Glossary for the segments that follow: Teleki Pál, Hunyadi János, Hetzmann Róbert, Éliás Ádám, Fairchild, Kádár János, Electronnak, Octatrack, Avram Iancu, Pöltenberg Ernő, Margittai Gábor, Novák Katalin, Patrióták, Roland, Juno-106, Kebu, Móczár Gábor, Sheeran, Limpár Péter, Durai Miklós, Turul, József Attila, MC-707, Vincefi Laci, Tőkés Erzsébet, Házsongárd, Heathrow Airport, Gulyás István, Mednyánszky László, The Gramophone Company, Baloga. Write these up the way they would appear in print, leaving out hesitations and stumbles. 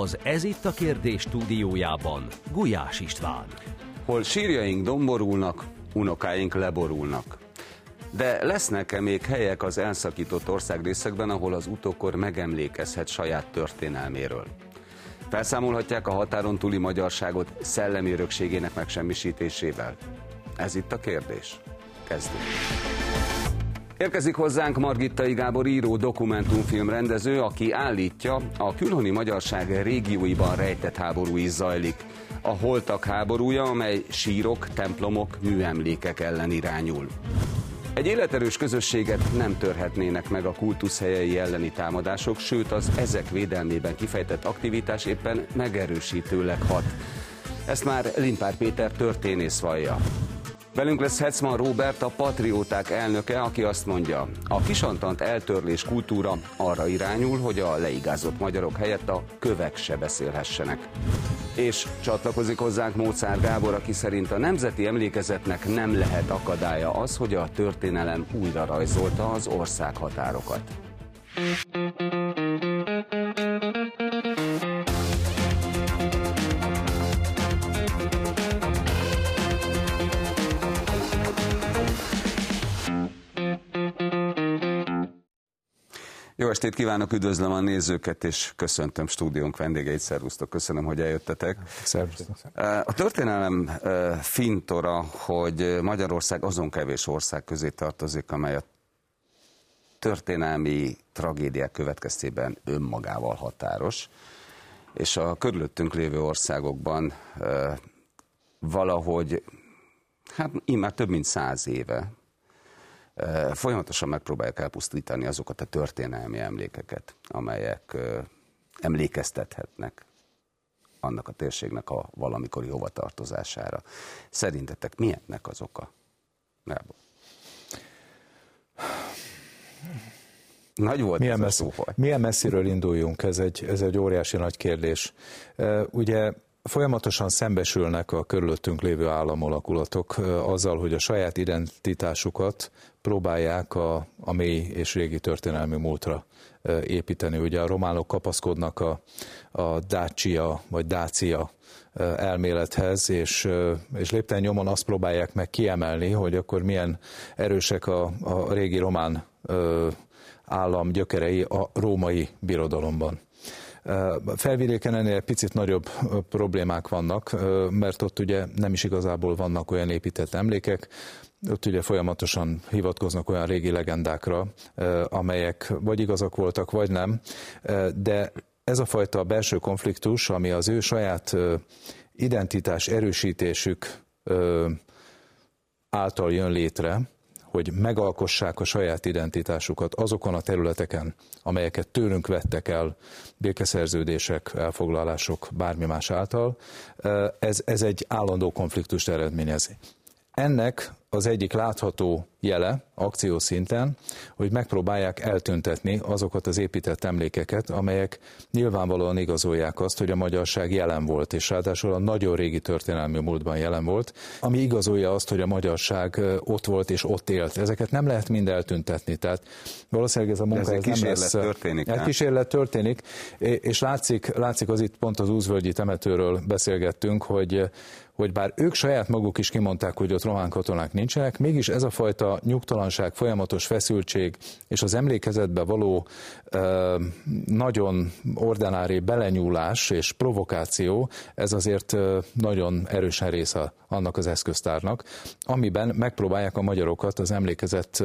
Az Ez itt a kérdés stúdiójában Gulyás István. Hol sírjaink domborulnak, unokáink leborulnak. De lesznek-e még helyek az elszakított országrészekben, ahol az utókor megemlékezhet saját történelméről? Felszámolhatják a határon túli magyarságot szellemi örökségének megsemmisítésével? Ez itt a kérdés. Kezdjük. Érkezik hozzánk Margittai Gábor író, dokumentumfilm rendező, aki állítja, a külhoni magyarság régióiban rejtett háború is zajlik. A holtak háborúja, amely sírok, templomok, műemlékek ellen irányul. Egy életerős közösséget nem törhetnének meg a kultuszhelyei elleni támadások, sőt az ezek védelmében kifejtett aktivitás éppen megerősítőleg hat. Ezt már Limpár Péter történész vallja. Velünk lesz Hetzmann Róbert, a Patrióták elnöke, aki azt mondja, a kisantant eltörlés kultúra arra irányul, hogy a leigázott magyarok helyett a kövek se beszélhessenek. És csatlakozik hozzánk Móczár Gábor, aki szerint a nemzeti emlékezetnek nem lehet akadálya az, hogy a történelem újra rajzolta az ország határokat. Jó estét kívánok, üdvözlöm a nézőket, és köszöntöm stúdiónk vendégeit, szervusztok, köszönöm, hogy eljöttetek. Szervusztok. A történelem fintora, hogy Magyarország azon kevés ország közé tartozik, amely a történelmi tragédiák következtében önmagával határos, és a körülöttünk lévő országokban valahogy, hát immár több mint 100 éve, folyamatosan megpróbálják elpusztítani azokat a történelmi emlékeket, amelyek emlékeztethetnek annak a térségnek a valamikori hovatartozására. Szerintetek mi ennek az oka? Gábor. Nagy volt milyen messziről induljunk? Ez egy óriási nagy kérdés. Ugye folyamatosan szembesülnek a körülöttünk lévő államolakulatok azzal, hogy a saját identitásukat próbálják a mély és régi történelmi múltra építeni. Ugye a románok kapaszkodnak a Dácia elmélethez, és lépten nyomon azt próbálják meg kiemelni, hogy akkor milyen erősek a régi román állam gyökerei a római birodalomban. Felvidéken ennél picit nagyobb problémák vannak, mert ott ugye nem is igazából vannak olyan épített emlékek, ott ugye folyamatosan hivatkoznak olyan régi legendákra, amelyek vagy igazak voltak, vagy nem, de ez a fajta belső konfliktus, ami az ő saját identitás erősítésük által jön létre, hogy megalkossák a saját identitásukat azokon a területeken, amelyeket tőlünk vettek el békeszerződések, elfoglalások, bármi más által, ez egy állandó konfliktust eredményezi. Ennek az egyik látható jele akciószinten, hogy megpróbálják eltüntetni azokat az épített emlékeket, amelyek nyilvánvalóan igazolják azt, hogy a magyarság jelen volt, és ráadásul a nagyon régi történelmi múltban jelen volt, ami igazolja azt, hogy a magyarság ott volt és ott élt. Ezeket nem lehet mind eltüntetni, tehát valószínűleg ez a munka ez nem lesz. Kísérlet történik, és látszik az itt pont az Úszvölgyi temetőről beszélgettünk, hogy bár ők saját maguk is kimondták, hogy ott román katonák nincsenek, mégis ez a fajta nyugtalanság, folyamatos feszültség és az emlékezetbe való nagyon ordinári belenyúlás és provokáció, ez azért nagyon erősen része annak az eszköztárnak, amiben megpróbálják a magyarokat az emlékezet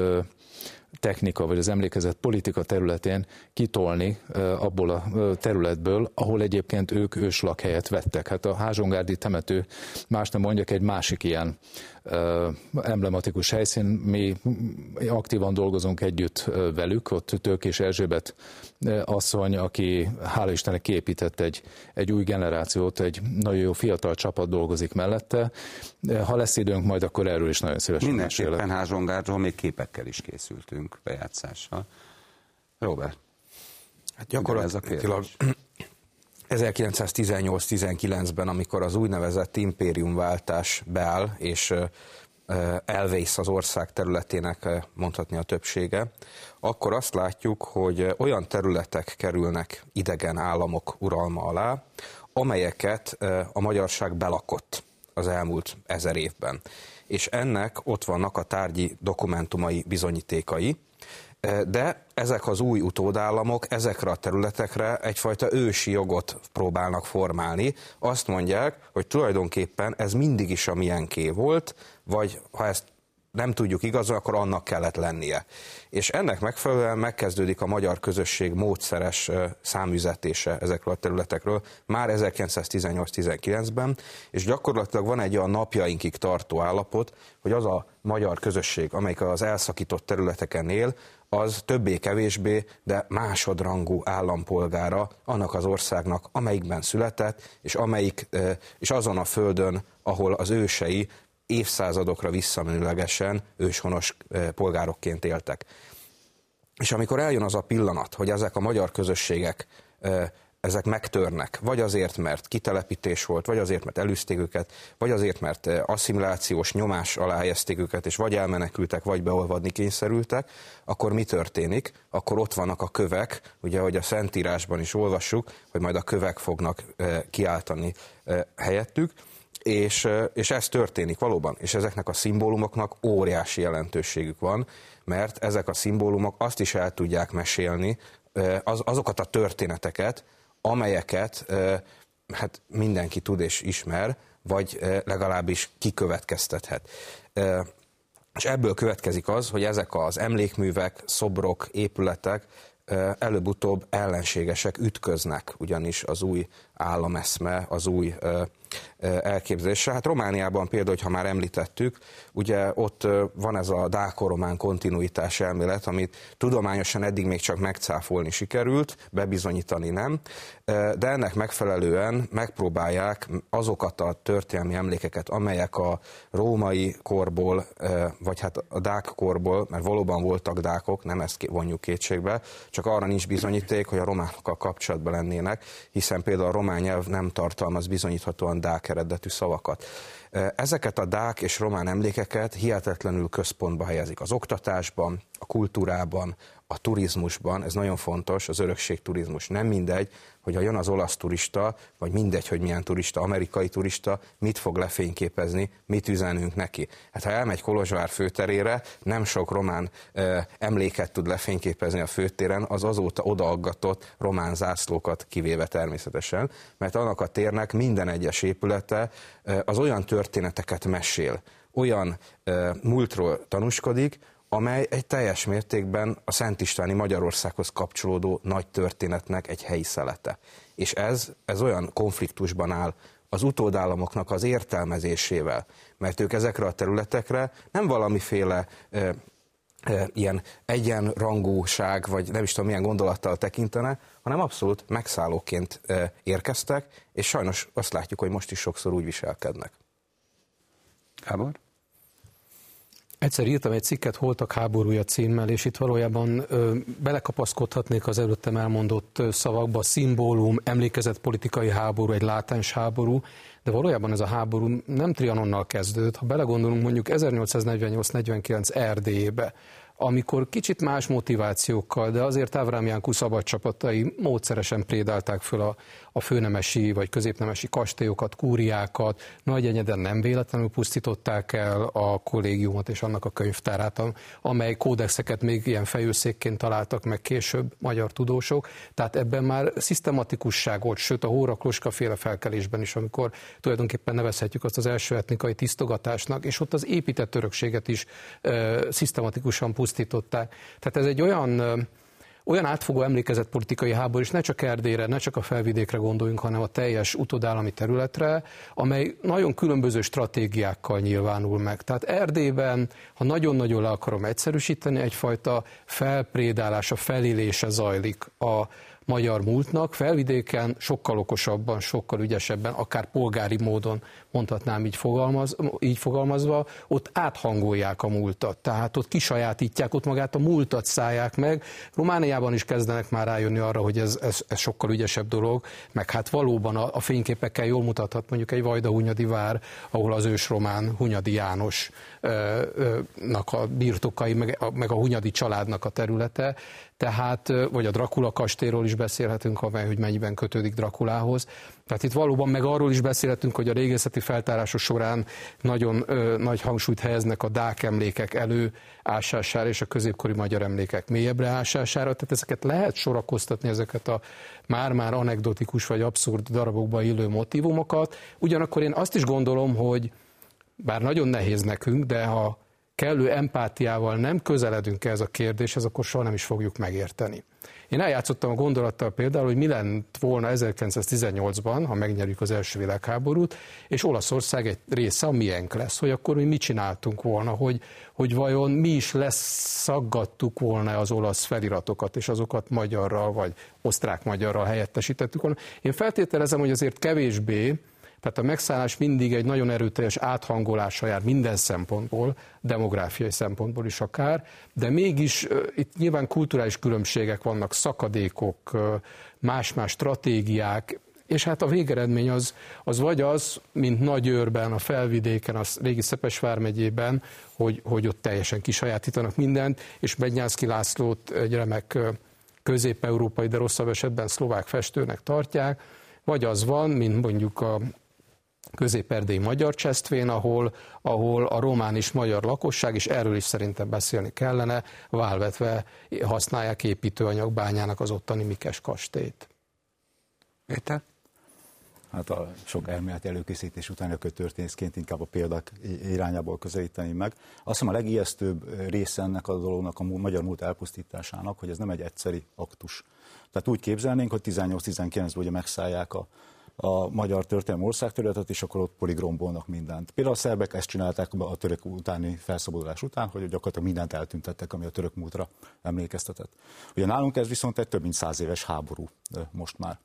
technika, vagy az emlékezet politika területén kitolni abból a területből, ahol egyébként ők őslakhelyet vettek. Hát a házsongárdi temető, más nem mondjak, egy másik ilyen emblematikus helyszín. Mi aktívan dolgozunk együtt velük, ott Tőkés Erzsébet asszony, aki hála Istennek kiépített egy új generációt, egy nagyon jó fiatal csapat dolgozik mellette. Ha lesz időnk, majd akkor erről is nagyon szívesen mesélek. Mindenképpen Házsongárról még képekkel is készültünk, bejátszással. Róbert, hát gyakorlatilag 1918-19-ben, amikor az úgynevezett impériumváltás beáll, és elvész az ország területének mondhatni a többsége, akkor azt látjuk, hogy olyan területek kerülnek idegen államok uralma alá, amelyeket a magyarság belakott az elmúlt 1000 évben. És ennek ott vannak a tárgyi dokumentumai bizonyítékai, de ezek az új utódállamok ezekre a területekre egyfajta ősi jogot próbálnak formálni. Azt mondják, hogy tulajdonképpen ez mindig is a miénké volt, vagy ha ezt nem tudjuk igazolni, akkor annak kellett lennie. És ennek megfelelően megkezdődik a magyar közösség módszeres száműzetése ezekről a területekről már 1918-19-ben, és gyakorlatilag van egy olyan napjainkig tartó állapot, hogy az a magyar közösség, amelyik az elszakított területeken él, az többé-kevésbé, de másodrangú állampolgára annak az országnak, amelyikben született, és azon a földön, ahol az ősei évszázadokra visszamenőlegesen őshonos polgárokként éltek. És amikor eljön az a pillanat, hogy ezek a magyar közösségek ezek megtörnek, vagy azért, mert kitelepítés volt, vagy azért, mert elűzték őket, vagy azért, mert asszimilációs nyomás alá helyezték őket, és vagy elmenekültek, vagy beolvadni kényszerültek, akkor mi történik? Akkor ott vannak a kövek, ugye, ahogy a Szentírásban is olvassuk, hogy majd a kövek fognak kiáltani helyettük, és ez történik valóban, és ezeknek a szimbólumoknak óriási jelentőségük van, mert ezek a szimbólumok azt is el tudják mesélni, azokat a történeteket, amelyeket hát mindenki tud és ismer, vagy legalábbis kikövetkeztethet. És ebből következik az, hogy ezek az emlékművek, szobrok, épületek előbb-utóbb ellenségesek, ütköznek ugyanis az új állameszme, az új elképzelése. Hát Romániában például, hogyha már említettük, ugye ott van ez a dáko-román kontinuitás elmélet, amit tudományosan eddig még csak megcáfolni sikerült, bebizonyítani nem, de ennek megfelelően megpróbálják azokat a történelmi emlékeket, amelyek a római korból, vagy hát a dák korból, mert valóban voltak dákok, nem ezt vonjuk kétségbe, csak arra nincs bizonyíték, hogy a románokkal kapcsolatban lennének, hiszen például a román nyelv nem tartalmaz bizonyíthatóan dák eredetű szavakat. Ezeket a dák és román emlékeket hihetetlenül központba helyezik az oktatásban, a kultúrában, a turizmusban, ez nagyon fontos, az örökségturizmus. Nem mindegy, hogy ha jön az olasz turista, vagy mindegy, hogy milyen turista, amerikai turista, mit fog lefényképezni, mit üzenünk neki. Hát ha elmegy Kolozsvár főterére, nem sok román emléket tud lefényképezni a főtéren, az azóta odaaggatott román zászlókat kivéve természetesen, mert annak a térnek minden egyes épülete az olyan történeteket mesél, olyan múltról tanúskodik, amely egy teljes mértékben a Szent Istváni Magyarországhoz kapcsolódó nagy történetnek egy helyi szelete. És ez olyan konfliktusban áll az utódállamoknak az értelmezésével, mert ők ezekre a területekre nem valamiféle ilyen egyenrangúság, vagy nem is tudom milyen gondolattal tekintene, hanem abszolút megszállóként érkeztek, és sajnos azt látjuk, hogy most is sokszor úgy viselkednek. Gábor? Egyszer írtam egy cikket Holtak háborúja címmel, és itt valójában belekapaszkodhatnék az előttem elmondott szavakba, szimbólum, emlékezett politikai háború, egy látens háború, de valójában ez a háború nem Trianonnal kezdődött, ha belegondolunk mondjuk 1848-49 Erdélyébe, amikor kicsit más motivációkkal, de azért Avram Iancu szabad csapatai módszeresen prédálták föl a főnemesi vagy középnemesi kastélyokat, kúriákat, nagy enyeden nem véletlenül pusztították el a kollégiumot és annak a könyvtárát, amely kódexeket még ilyen fejőszékként találtak meg később magyar tudósok, tehát ebben már szisztematikusság volt, sőt a Hórakloska féle felkelésben is, amikor tulajdonképpen nevezhetjük azt az első etnikai tisztogatásnak, és ott az épített örökséget is szisztematikusan pusztították. Tehát ez egy olyan átfogó emlékezett politikai háború, és ne csak Erdélyre, ne csak a felvidékre gondoljunk, hanem a teljes utódállami területre, amely nagyon különböző stratégiákkal nyilvánul meg. Tehát Erdélyben, ha nagyon-nagyon le akarom egyszerűsíteni, egyfajta felprédálása, felílése zajlik a magyar múltnak, Felvidéken sokkal okosabban, sokkal ügyesebben, akár polgári módon mondhatnám így fogalmazva, ott áthangolják a múltat, tehát ott kisajátítják, ott magát a múltat szállják meg. Romániában is kezdenek már rájönni arra, hogy ez sokkal ügyesebb dolog, meg hát valóban a fényképekkel jól mutathat mondjuk egy vajdahunyadi vár, ahol az ősromán Hunyadi Jánosnak a birtokai, meg a Hunyadi családnak a területe, tehát, vagy a Drakula kastélyról is beszélhetünk, amely, hogy mennyiben kötődik Drakulához. Tehát itt valóban meg arról is beszélhetünk, hogy a régészeti feltárások során nagyon nagy hangsúlyt helyeznek a dák emlékek előásására és a középkori magyar emlékek mélyebbre ásására. Tehát ezeket lehet sorakoztatni, ezeket a már-már anekdotikus vagy abszurd darabokba illő motívumokat. Ugyanakkor én azt is gondolom, hogy bár nagyon nehéz nekünk, de ha kellő empátiával nem közeledünk ehhez a kérdéshez, akkor soha nem is fogjuk megérteni. Én eljátszottam a gondolattal például, hogy mi lett volna 1918-ban, ha megnyerjük az első világháborút, és Olaszország egy része a miénk lesz, hogy akkor mi mit csináltunk volna, hogy vajon mi is leszaggattuk volna az olasz feliratokat, és azokat magyarral vagy osztrák-magyarral helyettesítettük volna. Én feltételezem, hogy azért kevésbé, tehát a megszállás mindig egy nagyon erőteljes áthangolása jár minden szempontból, demográfiai szempontból is akár, de mégis itt nyilván kulturális különbségek vannak, szakadékok, más-más stratégiák, és hát a végeredmény az vagy az, mint Nagyőrben, a Felvidéken, a régi Szepes vármegyében, hogy ott teljesen kisajátítanak mindent, és Mednyánszky Lászlót egy remek közép-európai, de rosszabb esetben szlovák festőnek tartják, vagy az van, mint mondjuk a közép-erdélyi magyar Csesztvén, ahol a román és magyar lakosság, és erről is szerintem beszélni kellene, válvetve használják építőanyagbányának az ottani Mikes kastélyt. Péter? Hát a sok elmélet előkészítés után ököltörténészként inkább a példák irányából közelíteni meg. Azt hiszem a legijesztőbb része ennek a dolognak, a magyar múlt elpusztításának, hogy ez nem egy egyszeri aktus. Tehát úgy képzelnénk, hogy 18-19-ben ugye megszállják a magyar történelmi országterületet, és akkor ott poligrombolnak mindent. Például a szerbek ezt csinálták a török utáni felszabadulás után, hogy gyakorlatilag mindent eltüntettek, ami a török múltra emlékeztetett. Ugye nálunk ez viszont egy több mint 100 éves háború most már.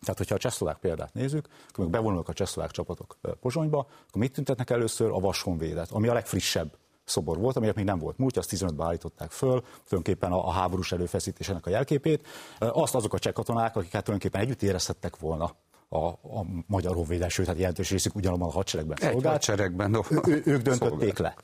Tehát, hogyha a csehszlovák példát nézzük, akkor meg bevonulnak a csehszlovák csapatok Pozsonyba, akkor mit tüntetnek először? A Vasonvédet, ami a legfrissebb szobor volt, aminek még nem volt múltja, azt 15-ben állították föl, tulajdonképpen a háborús előfeszítésének a jelképét. Azt azok a cseh katonák, akik hát tulajdonképpen együtt érezhettek volna a magyar honvédelmet, sőt, hát jelentős részük ugyanabban a hadseregben szolgált. Ők döntötték le.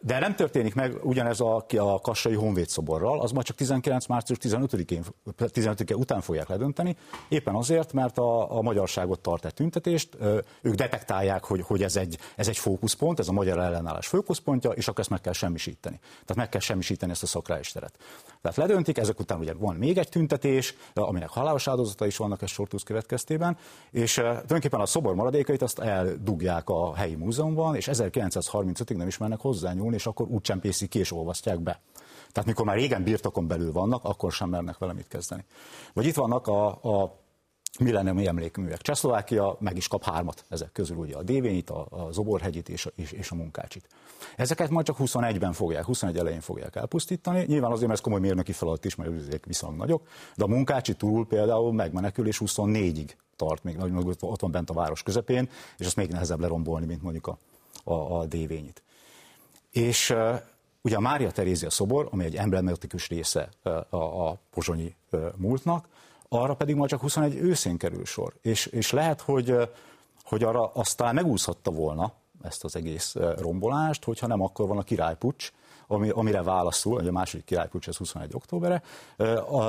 De nem történik meg ugyanez a kassai honvéd szoborral, az majd csak 19. március 15-e után fogják ledönteni, éppen azért, mert a magyarságot tart egy tüntetést, ők detektálják, hogy ez egy fókuszpont, ez a magyar ellenállás fókuszpontja, és akkor ezt meg kell semmisíteni. Tehát meg kell semmisíteni ezt a szakrális teret. Tehát ledöntik, ezek után ugye van még egy tüntetés, aminek halálos áldozata is vannak, ez Sortusz következtében, és tulajdonképpen a szobor maradékait azt eldugják a helyi múzeumban, és 1935-ig nem ismernek hozzányúlni, és akkor úgy csempészik ki és olvasztják be. Tehát mikor már régen birtokon belül vannak, akkor sem mernek vele mit kezdeni. Vagy itt vannak a millenniumi emlékművek. Csehszlovákia meg is kap 3 ezek közül, ugye a Dévényit, a Zoborhegyit és a Munkácsit. Ezeket majd csak 21 elején fogják elpusztítani. Nyilván azért, mert ez komoly mérnöki feladat is, mert ők viszonylag nagyok, de a Munkácsi túl például megmenekül és 24-ig tart, még nagyon ott van bent a város közepén, és azt még nehezebb lerombolni, mint mondjuk a Dévényit. És ugye a Mária Terézia szobor, ami egy emblematikus része a pozsonyi múltnak, arra pedig majd csak 21 őszén kerül sor. És lehet, hogy arra aztán megúszhatta volna ezt az egész rombolást, hogyha nem akkor van a királypuccs, amire válaszul, hogy a második királypuccs ez 21. októberre,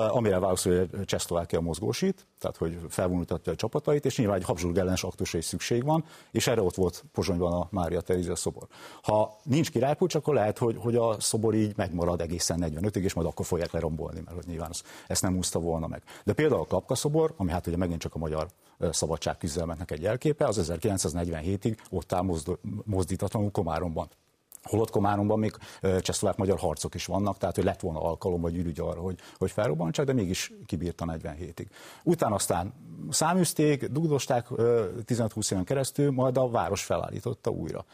amire válaszul, hogy Csehszlovákia mozgósít, tehát hogy felvonultatja a csapatait, és nyilván egy habsburgellenes aktusra is szükség van, és erre ott volt Pozsonyban a Mária Terézia szobor. Ha nincs királypuccs, akkor lehet, hogy a szobor így megmarad egészen 45-ig, és majd akkor fogják lerombolni, mert hogy nyilván ezt nem úszta volna meg. De például a Kapka szobor, ami hát ugye megint csak a magyar szabadságküzdelmetnek egy jelképe, az 1947-ig ott áll mozdítatlanul Komáromban. Holott Komáromban még csehszlovák-magyar harcok is vannak, tehát hogy lett volna alkalom vagy ürügy arra, hogy felrobbantsák, de mégis kibírta 47-ig. Utána aztán száműzték, dugdosták 15-20 éven keresztül, majd a város felállította újra.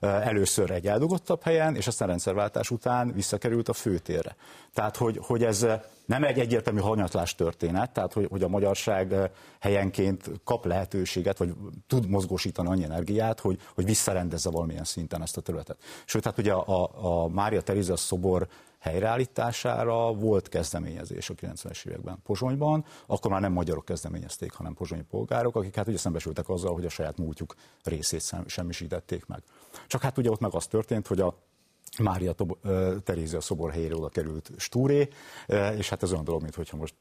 Először egy eldugottabb helyen, és aztán rendszerváltás után visszakerült a főtérre. Tehát, hogy ez nem egy egyértelmű hanyatlás történet, tehát hogy a magyarság helyenként kap lehetőséget, vagy tud mozgósítani annyi energiát, hogy visszarendezze valamilyen szinten ezt a területet. Sőt, hát ugye a Mária Terézia szobor helyreállítására volt kezdeményezés a 90-es években Pozsonyban, akkor már nem magyarok kezdeményezték, hanem pozsonyi polgárok, akik hát ugye szembesültek azzal, hogy a saját múltjuk részét semmisítették meg. Csak hát ugye ott meg az történt, hogy a Mária Terézia szobor helyére oda került Stúré, és hát ez olyan dolog, mint hogyha most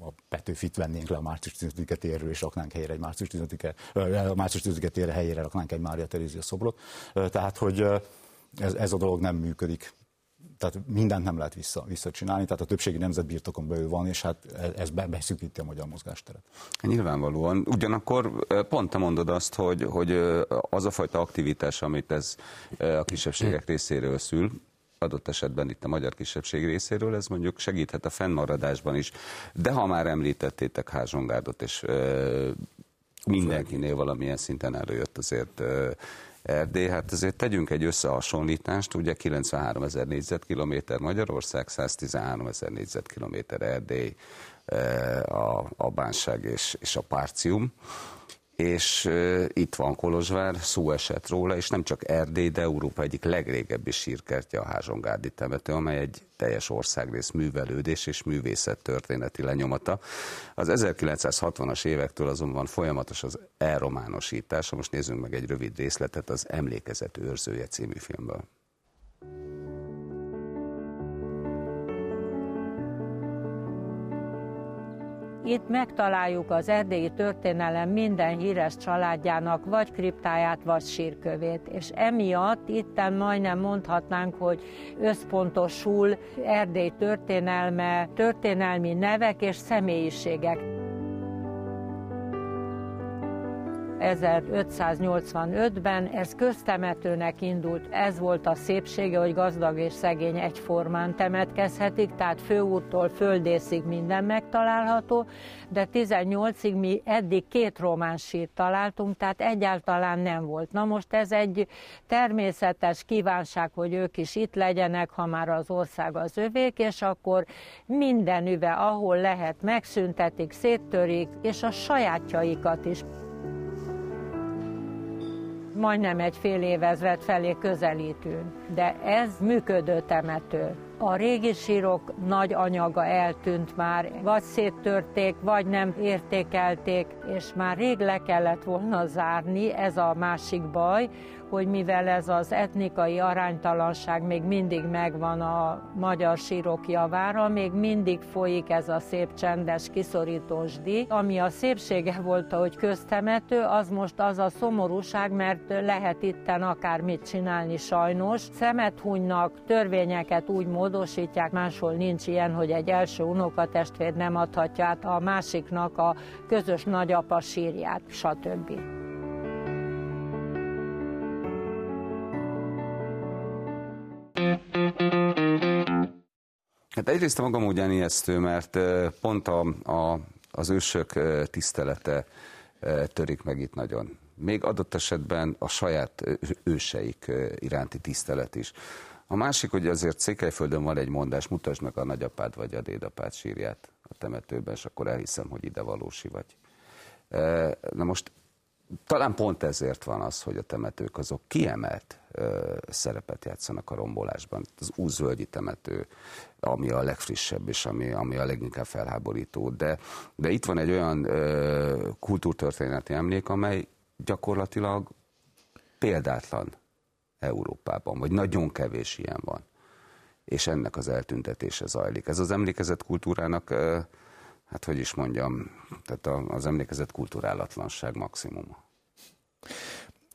a Petőfit vennénk le a március 15-e térről, és raknánk helyére egy március 15-e térre helyére raknánk egy Mária Terézia szobrot. Tehát, hogy ez a dolog nem működik. Tehát mindent nem lehet visszacsinálni, tehát a többségi nemzet birtokon belül van, és hát ez beszűkíti a magyar mozgásteret. Nyilvánvalóan. Ugyanakkor pont te mondod azt, hogy az a fajta aktivitás, amit ez a kisebbségek részéről szül, adott esetben itt a magyar kisebbség részéről, ez mondjuk segíthet a fennmaradásban is. De ha már említettétek Házsongárdot, és mindenkinél valamilyen szinten előjött azért Erdély, hát azért tegyünk egy összehasonlítást, ugye 93 000 négyzetkilométer Magyarország, 113 000 négyzetkilométer Erdély, a bánság és a Párcium, és itt van Kolozsvár, szó esett róla, és nem csak Erdély, de Európa egyik legrégebbi sírkertje a Házsongárdi temető, amely egy teljes országrész művelődés és művészettörténeti lenyomata. Az 1960-as évektől azonban folyamatos az elrománosítása. Most nézzünk meg egy rövid részletet az Emlékezet őrzője című filmből. Itt megtaláljuk az erdélyi történelem minden híres családjának vagy kriptáját, vagy sírkövét, és emiatt itten majdnem mondhatnánk, hogy összpontosul Erdély történelme, történelmi nevek és személyiségek. 1585-ben ez köztemetőnek indult, ez volt a szépsége, hogy gazdag és szegény egyformán temetkezhetik, tehát főúttól földészig minden megtalálható, de 18-ig mi eddig 2 román sírt találtunk, tehát egyáltalán nem volt. Na most ez egy természetes kívánság, hogy ők is itt legyenek, ha már az ország az övék, és akkor mindenüve, ahol lehet, megszüntetik, széttörik, és a sajátjaikat is. Majdnem egy fél évezred felé közelítünk, de ez működő temető. A régi sírok nagy anyaga eltűnt már, vagy széttörték, vagy nem értékelték, és már rég le kellett volna zárni, ez a másik baj, hogy mivel ez az etnikai aránytalanság még mindig megvan a magyar sírok javára, még mindig folyik ez a szép csendes kiszorítósdi. Ami a szépsége volt, hogy köztemető, az most az a szomorúság, mert lehet itten akármit csinálni sajnos. Szemet hunynak, törvényeket úgy módosítják, máshol nincs ilyen, hogy egy első unokatestvér nem adhatja át a másiknak a közös nagyapa sírját, stb. Hát egyrészt a maga módján ijesztő, mert pont az ősök tisztelete törik meg itt nagyon. Még adott esetben a saját őseik iránti tisztelet is. A másik, hogy azért Székelyföldön van egy mondás, mutasd meg a nagyapád vagy a dédapád sírját a temetőben, és akkor elhiszem, hogy ide valósi vagy. Na most talán pont ezért van az, hogy a temetők azok kiemelt szerepet játszanak a rombolásban. Az Úszvölgyi temető, ami a legfrissebb és ami a leginkább felháborító. De itt van egy olyan kultúrtörténeti emlék, amely gyakorlatilag példátlan Európában, vagy nagyon kevés ilyen van. És ennek az eltüntetése zajlik. Ez az emlékezett kultúrának, hát hogy is mondjam, tehát az emlékezett kulturálatlanság maximuma.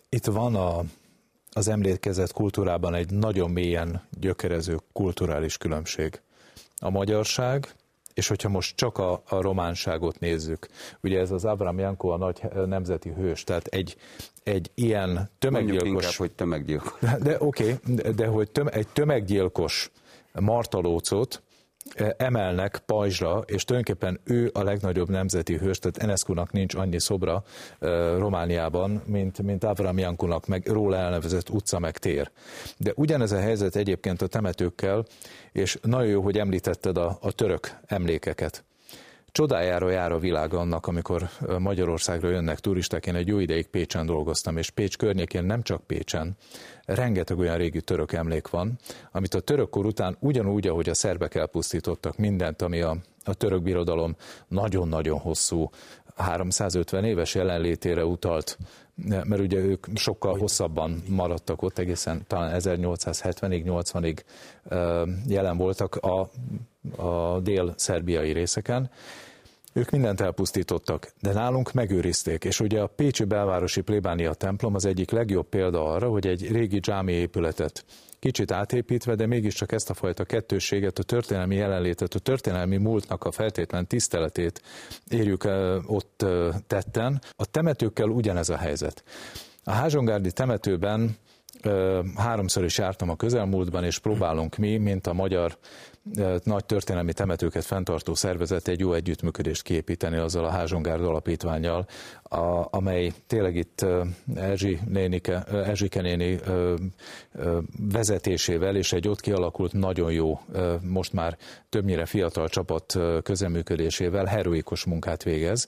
Itt van az emlékezett kultúrában egy nagyon mélyen gyökerező kulturális különbség. A magyarság, és hogyha most csak a románságot nézzük, ugye ez az Avram Iancu a nagy nemzeti hős, tehát egy ilyen tömeggyilkos... Mondjuk inkább, hogy tömeggyilkos. De oké, de hogy egy tömeggyilkos martalócot emelnek pajzsra, és tulajdonképpen ő a legnagyobb nemzeti hős, tehát Enescu-nak nincs annyi szobra Romániában, mint Avram Iancu-nak, meg róla elnevezett utca meg tér. De ugyanez a helyzet egyébként a temetőkkel, és nagyon jó, hogy említetted a török emlékeket. Csodájára jár a világ annak, amikor Magyarországra jönnek turisták. Én egy jó ideig Pécsen dolgoztam, és Pécs környékén, nem csak Pécsen, rengeteg olyan régi török emlék van, amit a török kor után ugyanúgy, ahogy a szerbek elpusztítottak mindent, ami a török birodalom nagyon-nagyon hosszú, 350 éves jelenlétére utalt, mert ugye ők sokkal hosszabban maradtak ott, egészen talán 1870-ig, 80-ig jelen voltak a dél-szerbiai részeken. Ők mindent elpusztítottak, de nálunk megőrizték, és ugye a pécsi belvárosi plébánia templom az egyik legjobb példa arra, hogy egy régi dzsámi épületet kicsit átépítve, de mégiscsak ezt a fajta kettősséget, a történelmi jelenlétet, a történelmi múltnak a feltétlen tiszteletét érjük ott tetten. A temetőkkel ugyanez a helyzet. A házsongárdi temetőben háromszor is jártam a közelmúltban, és próbálunk mi, mint a magyar nagy történelmi temetőket fenntartó szervezet, egy jó együttműködést kiépíteni azzal a Házsongárd alapítvánnyal, amely tényleg itt Erzsike néni vezetésével, és egy ott kialakult nagyon jó, most már többnyire fiatal csapat közreműködésével heroikus munkát végez,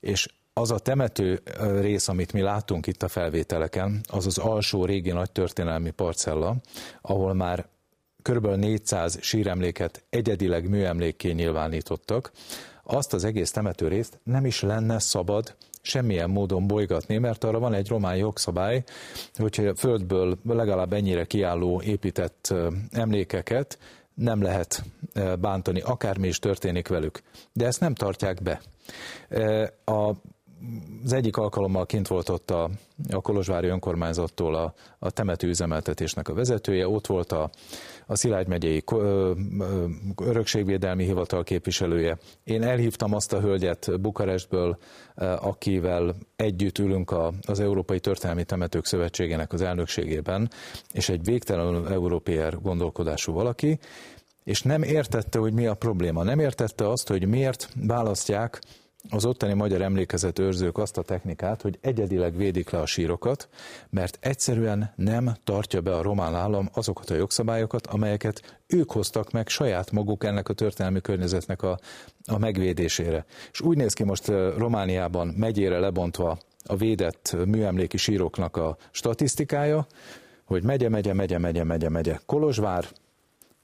és az a temető rész, amit mi látunk itt a felvételeken, az az alsó régi nagy történelmi parcella, ahol már kb. 400 síremléket egyedileg műemlékké nyilvánítottak. Azt az egész temetőrészt nem is lenne szabad semmilyen módon bolygatni, mert arra van egy román jogszabály, hogyha a földből legalább ennyire kiálló épített emlékeket nem lehet bántani, akármi is történik velük. De ezt nem tartják be. Az egyik alkalommal kint volt ott a kolozsvári önkormányzattól a temetőüzemeltetésnek a vezetője, ott volt a Szilágy megyei örökségvédelmi hivatal képviselője. Én elhívtam azt a hölgyet Bukarestből, akivel együtt ülünk az Európai Történelmi Temetők Szövetségének az elnökségében, és egy végtelenül európér gondolkodású valaki, és nem értette, hogy mi a probléma. Nem értette azt, hogy miért választják az ottani magyar emlékezet őrzők azt a technikát, hogy egyedileg védik le a sírokat, mert egyszerűen nem tartja be a román állam azokat a jogszabályokat, amelyeket ők hoztak meg saját maguk ennek a történelmi környezetnek a megvédésére. És úgy néz ki most Romániában megyére lebontva a védett műemléki síroknak a statisztikája, hogy megye, Kolozsvár,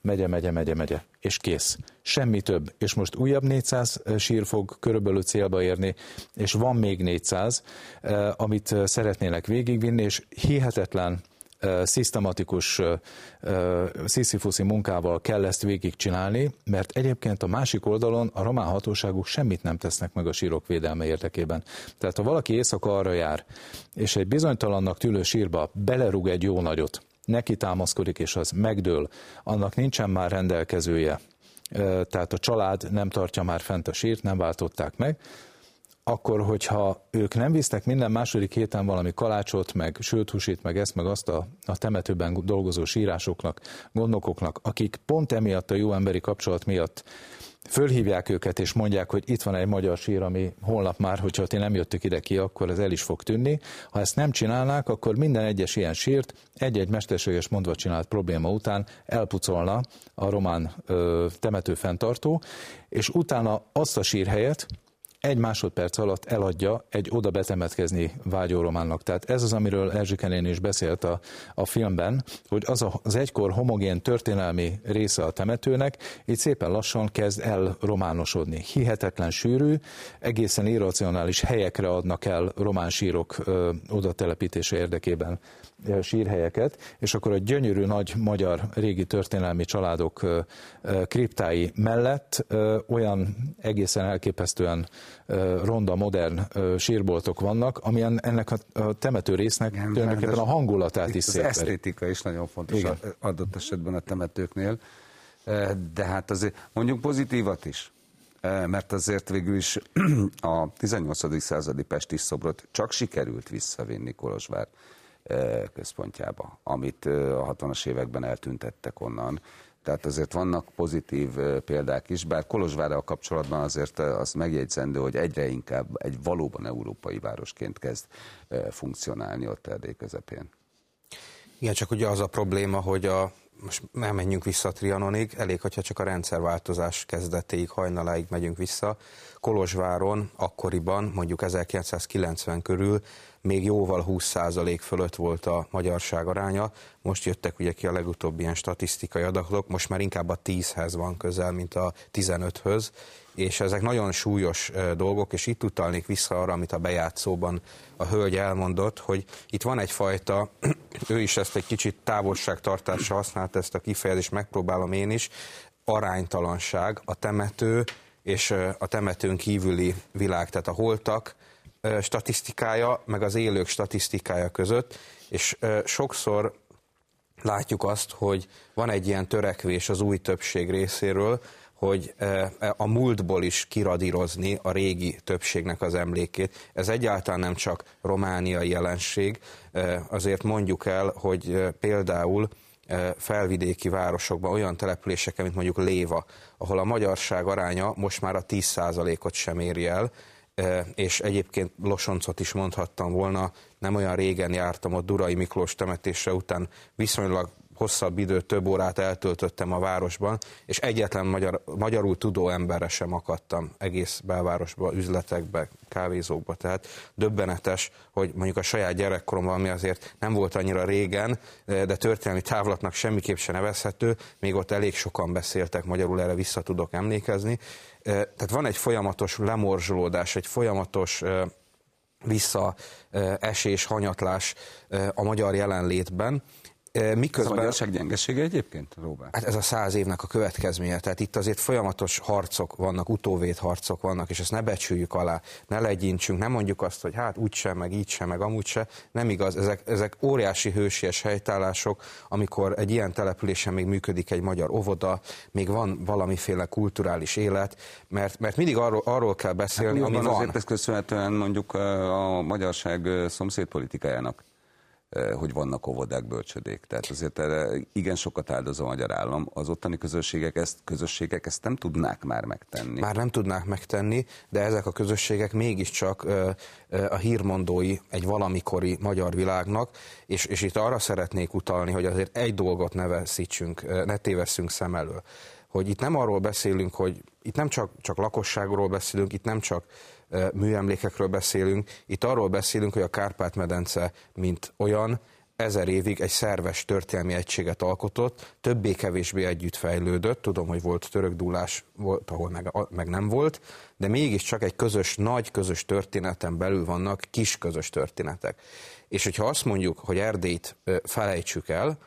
megye, és kész. Semmi több. És most újabb 400 sír fog körülbelül célba érni, és van még 400, amit szeretnének végigvinni, és hihetetlen, szisztematikus, sziszifuszi munkával kell ezt végigcsinálni, mert egyébként a másik oldalon a román hatóságok semmit nem tesznek meg a sírok védelme érdekében. Tehát ha valaki éjszaka arra jár, és egy bizonytalannak tűlő sírba belerúg egy jó nagyot, neki támaszkodik, és az megdől, annak nincsen már rendelkezője, tehát a család nem tartja már fent a sírt, nem váltották meg, akkor, hogyha ők nem visznek minden második héten valami kalácsot, meg sülthúsít, meg ezt, meg azt a temetőben dolgozó sírásoknak, gondnokoknak, akik pont emiatt a jó emberi kapcsolat miatt fölhívják őket, és mondják, hogy itt van egy magyar sír, ami holnap már, hogyha ti nem jöttök ide ki, akkor ez el is fog tűnni. Ha ezt nem csinálnák, akkor minden egyes ilyen sírt egy-egy mesterséges mondva csinált probléma után elpucolna a román temetőfenntartó, és utána azt a sír helyett egy másodperc alatt eladja egy oda betemetkezni vágyó románnak. Tehát ez az, amiről Erzsike néni is beszélt a filmben, hogy az egykor homogén történelmi része a temetőnek, így szépen lassan kezd elrománosodni. Hihetetlen sűrű, egészen irracionális helyekre adnak el román sírok oda telepítése érdekében sírhelyeket, és akkor a gyönyörű nagy magyar régi történelmi családok kriptái mellett olyan egészen elképesztően ronda, modern sírboltok vannak, ami ennek a temető résznek tulajdonképpen a hangulatát is szétveri. Az esztétika is nagyon fontos adott esetben a temetőknél, de hát azért mondjuk pozitívat is, mert azért végül is a 18. századi pesti szobrot csak sikerült visszavinni Kolozsvár központjába, amit a 60-as években eltüntettek onnan. Tehát azért vannak pozitív példák is, bár Kolozsvárral kapcsolatban azért az megjegyzendő, hogy egyre inkább egy valóban európai városként kezd funkcionálni ott Erdély közepén. Igen, csak ugye az a probléma, hogy most nem menjünk vissza a Trianonig, elég, hogyha csak a rendszerváltozás kezdetéig, hajnaláig megyünk vissza. Kolozsváron akkoriban, mondjuk 1990 körül még jóval 20% fölött volt a magyarság aránya, most jöttek ugye ki a legutóbbi ilyen statisztikai adatok, most már inkább a 10-hez van közel, mint a 15-höz, és ezek nagyon súlyos dolgok, és itt utalnék vissza arra, amit a bejátszóban a hölgy elmondott, hogy itt van egyfajta, ő is ezt egy kicsit távolságtartásra használta ezt a kifejezést, megpróbálom én is, aránytalanság, a temető és a temetőn kívüli világ, tehát a holtak statisztikája, meg az élők statisztikája között, és sokszor látjuk azt, hogy van egy ilyen törekvés az új többség részéről, hogy a múltból is kiradírozni a régi többségnek az emlékét. Ez egyáltalán nem csak romániai jelenség, azért mondjuk el, hogy például felvidéki városokban, olyan településeken, mint mondjuk Léva, ahol a magyarság aránya most már a 10%-ot sem éri el, és egyébként Losoncot is mondhattam volna, nem olyan régen jártam ott Durai Miklós temetése után, viszonylag hosszabb időt, több órát eltöltöttem a városban, és egyetlen magyarul tudó emberre sem akadtam egész belvárosba, üzletekbe, kávézókba. Tehát döbbenetes, hogy mondjuk a saját gyerekkoromban, ami azért nem volt annyira régen, de történelmi távlatnak semmiképp se nevezhető, még ott elég sokan beszéltek magyarul, erre vissza tudok emlékezni. Tehát van egy folyamatos lemorzsolódás, egy folyamatos visszaesés, hanyatlás a magyar jelenlétben. Miközben, ez a magyarság gyengesége egyébként, Róbert? Hát ez a 100 évnek a következménye, tehát itt azért folyamatos harcok vannak, utóvédharcok vannak, és ezt ne becsüljük alá, ne legyintsünk, ne mondjuk azt, hogy hát úgy sem, meg így sem, meg amúgy sem, nem igaz, ezek óriási hősies helytállások, amikor egy ilyen településen még működik egy magyar óvoda, még van valamiféle kulturális élet, mert mindig arról kell beszélni, hát, ami van. Azért ez köszönhetően mondjuk a magyarság szomszédpolitikájának, hogy vannak óvodák, bölcsödék. Tehát azért igen sokat áldoz a magyar állam. Az ottani közösségek ezt nem tudnák már megtenni. Már nem tudnák megtenni, de ezek a közösségek mégiscsak a hírmondói egy valamikori magyar világnak, és itt arra szeretnék utalni, hogy azért egy dolgot ne tévesszünk szem elől. Hogy itt nem arról beszélünk, hogy itt nem csak lakosságról beszélünk, itt nem csak műemlékekről beszélünk, itt arról beszélünk, hogy a Kárpát-medence mint olyan 1000 évig egy szerves történelmi egységet alkotott, többé-kevésbé együtt fejlődött, tudom, hogy volt török dúlás, volt, ahol meg nem volt, de mégiscsak egy közös, nagy közös történeten belül vannak kis közös történetek. És hogyha azt mondjuk, hogy Erdélyt felejtsük el,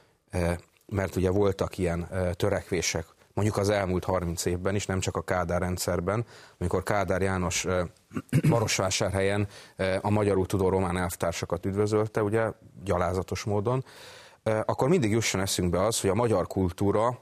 mert ugye voltak ilyen törekvések, mondjuk az elmúlt 30 évben is, nem csak a Kádár rendszerben, amikor Kádár János Marosvásárhelyen a magyarul tudó román elvtársakat üdvözölte, ugye gyalázatos módon, akkor mindig jusson eszünkbe az, hogy a magyar kultúra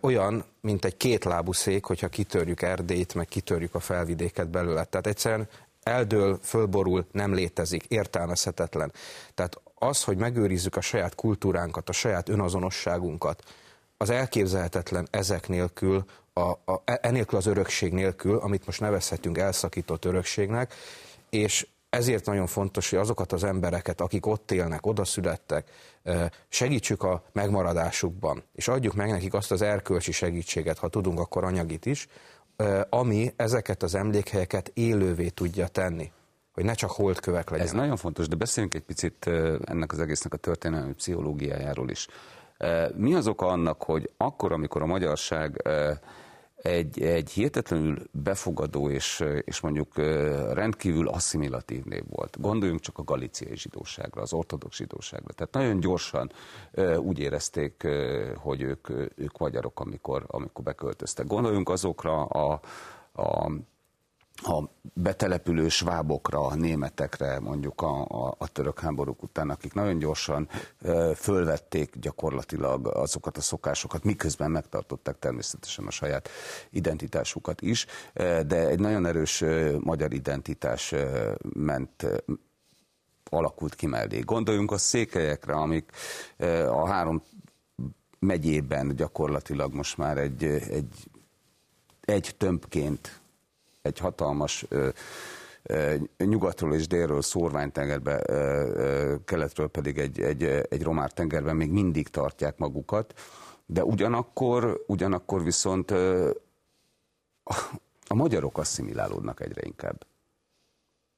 olyan, mint egy kétlábú szék, hogyha kitörjük Erdélyt, meg kitörjük a felvidéket belőle. Tehát egyszerűen eldől, fölborul, nem létezik, értelmezhetetlen. Tehát az, hogy megőrizzük a saját kultúránkat, a saját önazonosságunkat, az elképzelhetetlen ezek nélkül, enélkül az örökség nélkül, amit most nevezhetünk elszakított örökségnek, és ezért nagyon fontos, hogy azokat az embereket, akik ott élnek, oda születtek, segítsük a megmaradásukban, és adjuk meg nekik azt az erkölcsi segítséget, ha tudunk, akkor anyagit is, ami ezeket az emlékhelyeket élővé tudja tenni, hogy ne csak holdkövek legyenek. Ez nagyon fontos, de beszéljünk egy picit ennek az egésznek a történelmi pszichológiájáról is. Mi az oka annak, hogy akkor, amikor a magyarság egy hihetetlenül befogadó és mondjuk rendkívül asszimilatív nép volt. Gondoljunk csak a galiciai zsidóságra, az ortodox zsidóságra. Tehát nagyon gyorsan úgy érezték, hogy ők magyarok, amikor beköltöztek. Gondoljunk azokra a betelepülő svábokra, németekre, mondjuk a török háborúk után, akik nagyon gyorsan fölvették gyakorlatilag azokat a szokásokat, miközben megtartották természetesen a saját identitásukat is, de egy nagyon erős magyar identitás alakult ki mellé. Gondoljunk a székelyekre, amik a három megyében gyakorlatilag most már egy tömbként, egy hatalmas nyugatról és délről szórványtengerbe, keletről pedig egy romár tengerben még mindig tartják magukat, de ugyanakkor viszont a magyarok asszimilálódnak egyre inkább.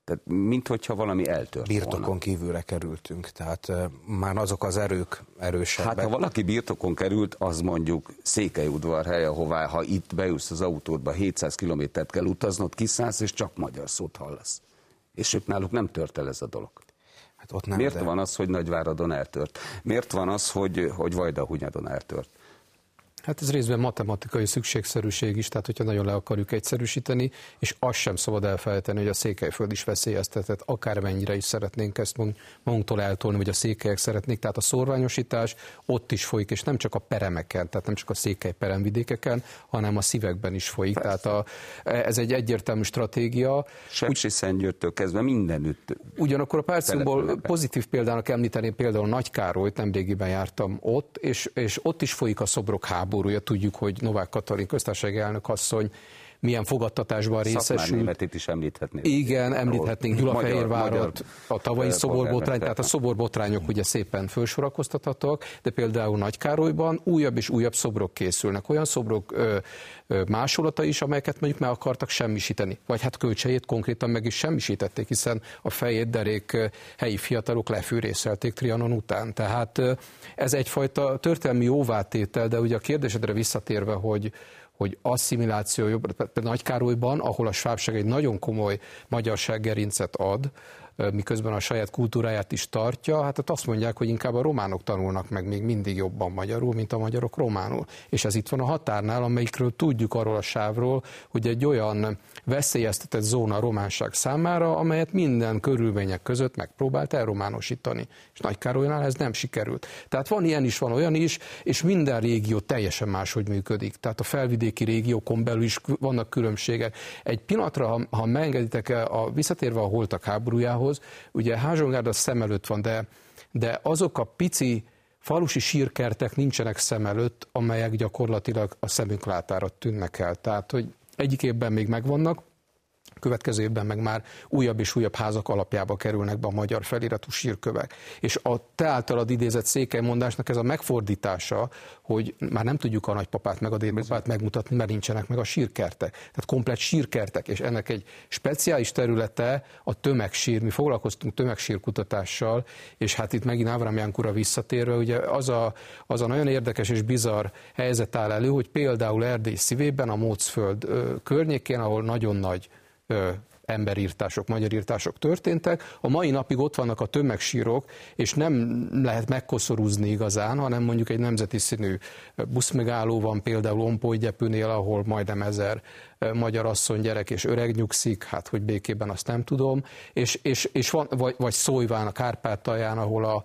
Tehát minthogyha valami eltört volna. Birtokon kívülre kerültünk, tehát már azok az erők erősebbek. Hát ha valaki birtokon került, az mondjuk Székelyudvarhely, ahová ha itt beülsz az autódba, 700 kilométert kell utaznod, kiszállsz és csak magyar szót hallasz. És ők náluk nem tört el ez a dolog. Hát ott nem, miért de... van az, hogy Nagyváradon eltört? Miért van az, hogy Vajdahunyadon eltört? Hát ez részben matematikai szükségszerűség is, tehát hogyha nagyon le akarjuk egyszerűsíteni, és azt sem szabad elfelejteni, hogy a Székelyföld is veszélyeztetett, akármennyire is szeretnénk ezt magunktól eltolni, hogy a székelyek szeretnék, tehát a szórványosítás ott is folyik, és nem csak a peremeken, tehát nem csak a székely peremvidékeken, hanem a szívekben is folyik. Tehát ez egy egyértelmű stratégia. Sepsiszentgyörgytől kezdve mindenütt. Ugyanakkor a Párciumból pozitív példának említeném például Nagykárolyt, nemrégiben jártam ott, és ott is folyik a szobrok háború. Tudjuk, hogy Novák Katalin köztársasági elnök asszony milyen fogadtatásban részesült. Szakmárnémetét is említhetnénk. Igen, említhetnénk Gyulafehérvárat, a tavalyi szoborbotrány, tehát a szoborbotrányok ugye szépen felsorakoztathatók, de például Nagykárolyban újabb és újabb szobrok készülnek. Olyan szobrok másolata is, amelyeket mondjuk meg akartak semmisíteni. Vagy hát Kölcsejét konkrétan meg is semmisítették, hiszen a fejét derék helyi fiatalok lefűrészelték Trianon után. Tehát ez egyfajta történelmi jóvátétel, de ugye a kérdésedre visszatérve, hogy asszimiláció jobb, például Nagykárolyban, ahol a svábság egy nagyon komoly magyarság gerincet ad, miközben a saját kultúráját is tartja, hát azt mondják, hogy inkább a románok tanulnak meg még mindig jobban magyarul, mint a magyarok románul. És ez itt van a határnál, amelyikről tudjuk arról a sávról, hogy egy olyan veszélyeztetett zóna a románság számára, amelyet minden körülmények között megpróbált elrománosítani. És Nagykárolynál ez nem sikerült. Tehát van ilyen is, van olyan is, és minden régió teljesen máshogy működik. Tehát a felvidéki régiókon belül is vannak különbségek. Egy pillanatra, ha megengeditek visszatérve a holtak háborújához, ugye Házsongárd szem előtt van, de azok a pici falusi sírkertek nincsenek szem előtt, amelyek gyakorlatilag a szemünk látára tűnnek el. Tehát, hogy egyik évben még megvannak, következő évben meg már újabb és újabb házak alapjába kerülnek be a magyar feliratú sírkövek. És a te általad idézett székelymondásnak ez a megfordítása, hogy már nem tudjuk a nagypapát meg a dédpapát megmutatni, mert nincsenek meg a sírkertek. Tehát komplett sírkertek, és ennek egy speciális területe a tömegsír. Mi foglalkoztunk tömegsírkutatással, és hát itt megint Avram Iancu-ra visszatérve, ugye az a nagyon érdekes és bizarr helyzet áll elő, hogy például Erdély szívében, a Móczföld környékén, ahol nagyon nagy emberírtások, magyarírtások történtek. A mai napig ott vannak a tömegsírok, és nem lehet megkoszorúzni igazán, hanem mondjuk egy nemzeti színű buszmegálló van például Ompógyepünél, ahol majdnem 1000 magyar asszony, gyerek és öreg nyugszik, hát hogy békében azt nem tudom, és van, vagy Szólyván, a Kárpátalján, ahol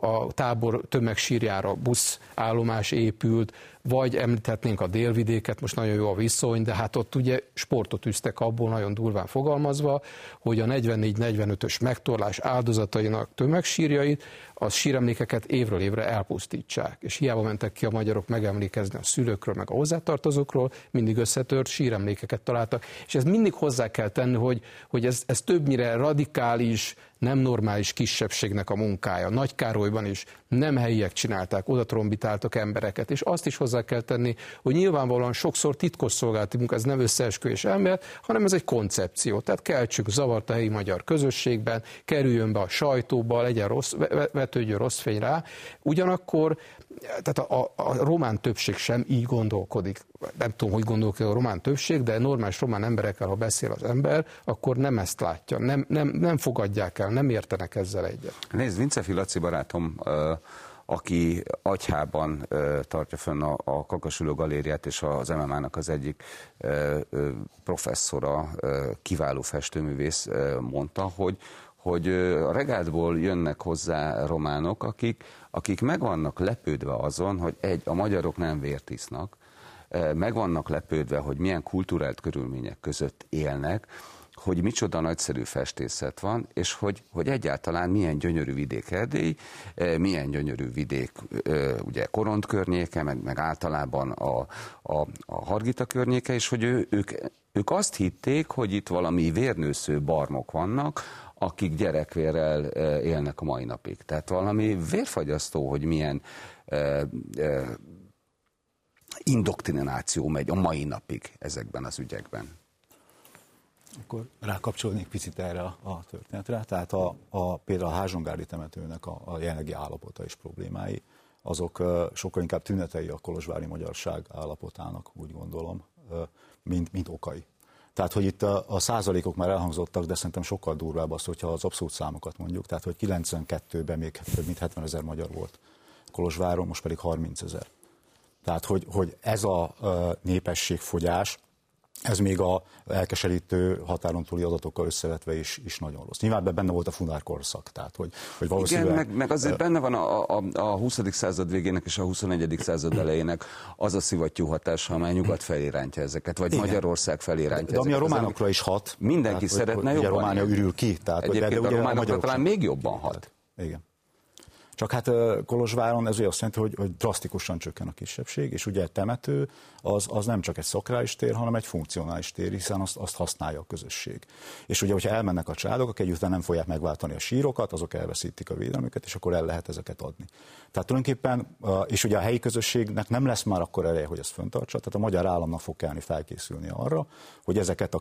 a tábor tömegsírjára buszállomás épült, vagy említhetnénk a délvidéket, most nagyon jó a viszony, de hát ott ugye sportot üztek abból, nagyon durván fogalmazva, hogy a 44-45-ös megtorlás áldozatainak tömegsírjait, az síremlékeket évről évre elpusztítsák. És hiába mentek ki a magyarok megemlékezni a szülőkről, meg a hozzátartozókról, mindig összetört síremlékeket találtak. És ezt mindig hozzá kell tenni, hogy ez többnyire radikális, nem normális kisebbségnek a munkája. Nagykárolyban is nem helyiek csinálták, oda trombitáltak embereket, és azt is hozzá kell tenni, hogy nyilvánvalóan sokszor titkosszolgálati munka, ez nem összeesküvés elmélet, hanem ez egy koncepció. Tehát keltsük zavart a helyi magyar közösségben, kerüljön be a sajtóba, legyen rossz, vetődjön rossz fény rá. Ugyanakkor tehát a román többség sem így gondolkodik. Nem tudom, hogy gondolkodik a román többség, de normális román emberekkel, ha beszél az ember, akkor nem ezt látja, nem fogadják el, nem értenek ezzel egyet. Nézd, Vincefi Laci barátom, aki Agyhában tartja fönn a Kakasülő galériát, és az MMA-nak az egyik professzora, kiváló festőművész mondta, hogy a regádból jönnek hozzá románok, akik meg vannak lepődve azon, hogy a magyarok nem vért isznak, meg vannak lepődve, hogy milyen kulturált körülmények között élnek, hogy micsoda nagyszerű festészet van, és hogy egyáltalán milyen gyönyörű vidék Erdély, milyen gyönyörű vidék ugye Koront környéke, meg általában a Hargita környéke, és hogy ők azt hitték, hogy itt valami vérnősző barmok vannak, akik gyerekvérrel élnek a mai napig. Tehát valami vérfagyasztó, hogy milyen indoktrináció megy a mai napig ezekben az ügyekben. Akkor rákapcsolnék picit erre a történetre, tehát például a házsongárdi temetőnek a jelenlegi állapota és problémái, azok sokkal inkább tünetei a kolozsvári magyarság állapotának, úgy gondolom, mint okai. Tehát, hogy itt a százalékok már elhangzottak, de szerintem sokkal durvább az, hogyha az abszolút számokat mondjuk, tehát, hogy 92-ben még több mint 70 000 magyar volt Kolozsváron, most pedig 30 000. Tehát, hogy ez a népességfogyás, ez még a elkeserítő határon túli adatokkal összevetve is nagyon rossz. Nyilván benne volt a fundárkorszak, tehát hogy valószínűleg... Igen, meg azért benne van a 20. század végének és a 21. század elejének az a szivattyú hatása, amely nyugat felérántja ezeket, vagy igen. Magyarország felérántja ezeket. De ami a románokra is hat. Mindenki tehát, szeretne jobban. Ugye Románia ürül ki. Tehát, egyébként a románokra talán még jobban hat. Igen. Csak hát Kolozsváron ez ugye azt jelenti, hogy drasztikusan csökken a kisebbség, és ugye a temető az nem csak egy szakrális tér, hanem egy funkcionális tér, hiszen azt használja a közösség. És ugye, hogyha elmennek a családok, egyután nem fogják megváltani a sírokat, azok elveszítik a védelmüket, és akkor el lehet ezeket adni. Tehát tulajdonképpen, és ugye a helyi közösségnek nem lesz már akkor ereje, hogy ezt fenntartsa, tehát a magyar államnak fog kellni felkészülni arra, hogy ezeket a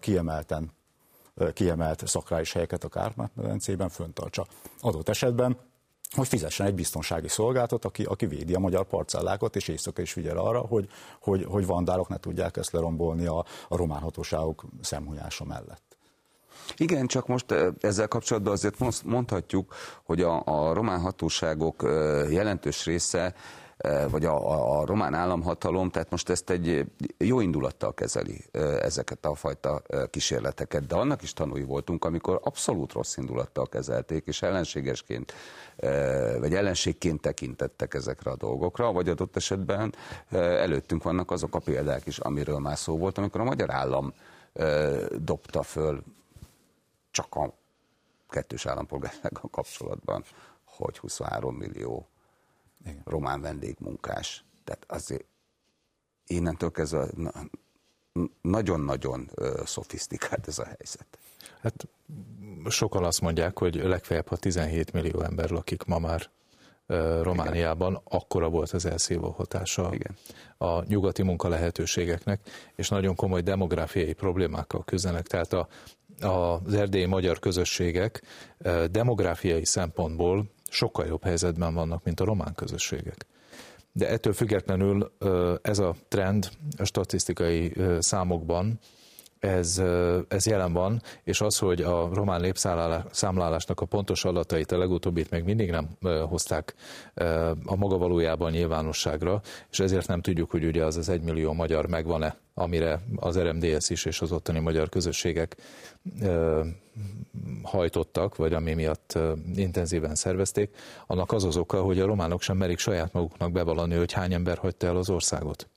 kiemelt szakrális helyeket a Kárpát-medencében fenntartsa. Adott esetben hogy fizessen egy biztonsági szolgáltat, aki védi a magyar parcellákat, és éjszaka is figyel arra, hogy vandálok ne tudják ezt lerombolni a román hatóságok szemhunyása mellett. Igen, csak most ezzel kapcsolatban azért most mondhatjuk, hogy a román hatóságok jelentős része, vagy a román államhatalom, tehát most ezt egy jó indulattal kezeli ezeket a fajta kísérleteket, de annak is tanúi voltunk, amikor abszolút rossz indulattal kezelték, és ellenségesként, vagy ellenségként tekintettek ezekre a dolgokra, vagy adott esetben előttünk vannak azok a példák is, amiről már szó volt, amikor a magyar állam dobta föl csak a kettős állampolgársággal kapcsolatban, hogy 23 millió igen. román vendégmunkás. Tehát azért innentől kezdve nagyon-nagyon szofisztikált ez a helyzet. Hát sokan azt mondják, hogy legfeljebb, ha 17 millió ember lakik ma már Romániában, igen. akkora volt az elszívó hatása igen. a nyugati munka lehetőségeknek, és nagyon komoly demográfiai problémákkal küzdenek. Tehát az erdélyi magyar közösségek demográfiai szempontból sokkal jobb helyzetben vannak, mint a román közösségek. De ettől függetlenül ez a trend a statisztikai számokban, ez jelen van, és az, hogy a román népszámlálásnak a pontos adatait, a legutóbbit még mindig nem hozták a maga valójában nyilvánosságra, és ezért nem tudjuk, hogy ugye az 1 millió magyar megvan-e, amire az RMDS is és az ottani magyar közösségek hajtottak, vagy ami miatt intenzíven szervezték, annak az oka, hogy a románok sem merik saját maguknak bevallani, hogy hány ember hagyta el az országot.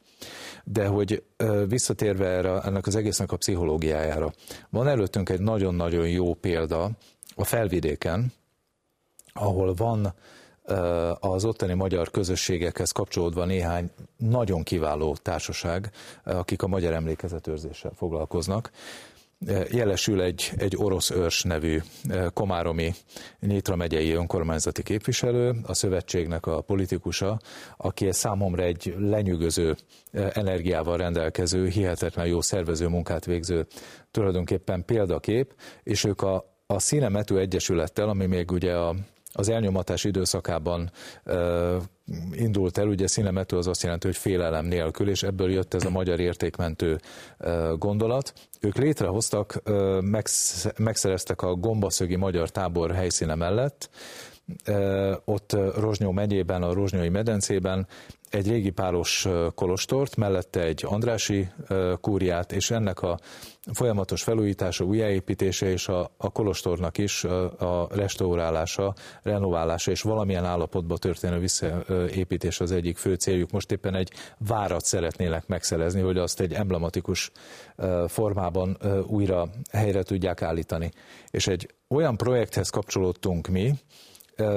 De hogy visszatérve ennek az egésznek a pszichológiájára, van előttünk egy nagyon-nagyon jó példa a Felvidéken, ahol van az ottani magyar közösségekhez kapcsolódva néhány nagyon kiváló társaság, akik a magyar emlékezetőrzéssel foglalkoznak. Jelesül egy orosz őrs nevű komáromi Nyitra megyei önkormányzati képviselő, a szövetségnek a politikusa, aki számomra egy lenyűgöző energiával rendelkező, hihetetlen jó szervező munkát végző tulajdonképpen példakép, és ők a Színemetű Egyesülettel, ami még ugye az elnyomatás időszakában indult el, ugye Színemetű az azt jelenti, hogy félelem nélkül, és ebből jött ez a magyar értékmentő gondolat. Ők létrehoztak, megszereztek a gombaszögi magyar tábor helyszíne mellett, ott Rozsnyó megyében, a Rozsnyói medencében egy régi pálos kolostort, mellette egy andrássy kúriát, és ennek a folyamatos felújítása, újjáépítése és a kolostornak is a restaurálása, renoválása és valamilyen állapotba történő visszaépítés az egyik fő céljuk. Most éppen egy várat szeretnének megszerezni, hogy azt egy emblematikus formában újra helyre tudják állítani. És egy olyan projekthez kapcsolódtunk mi,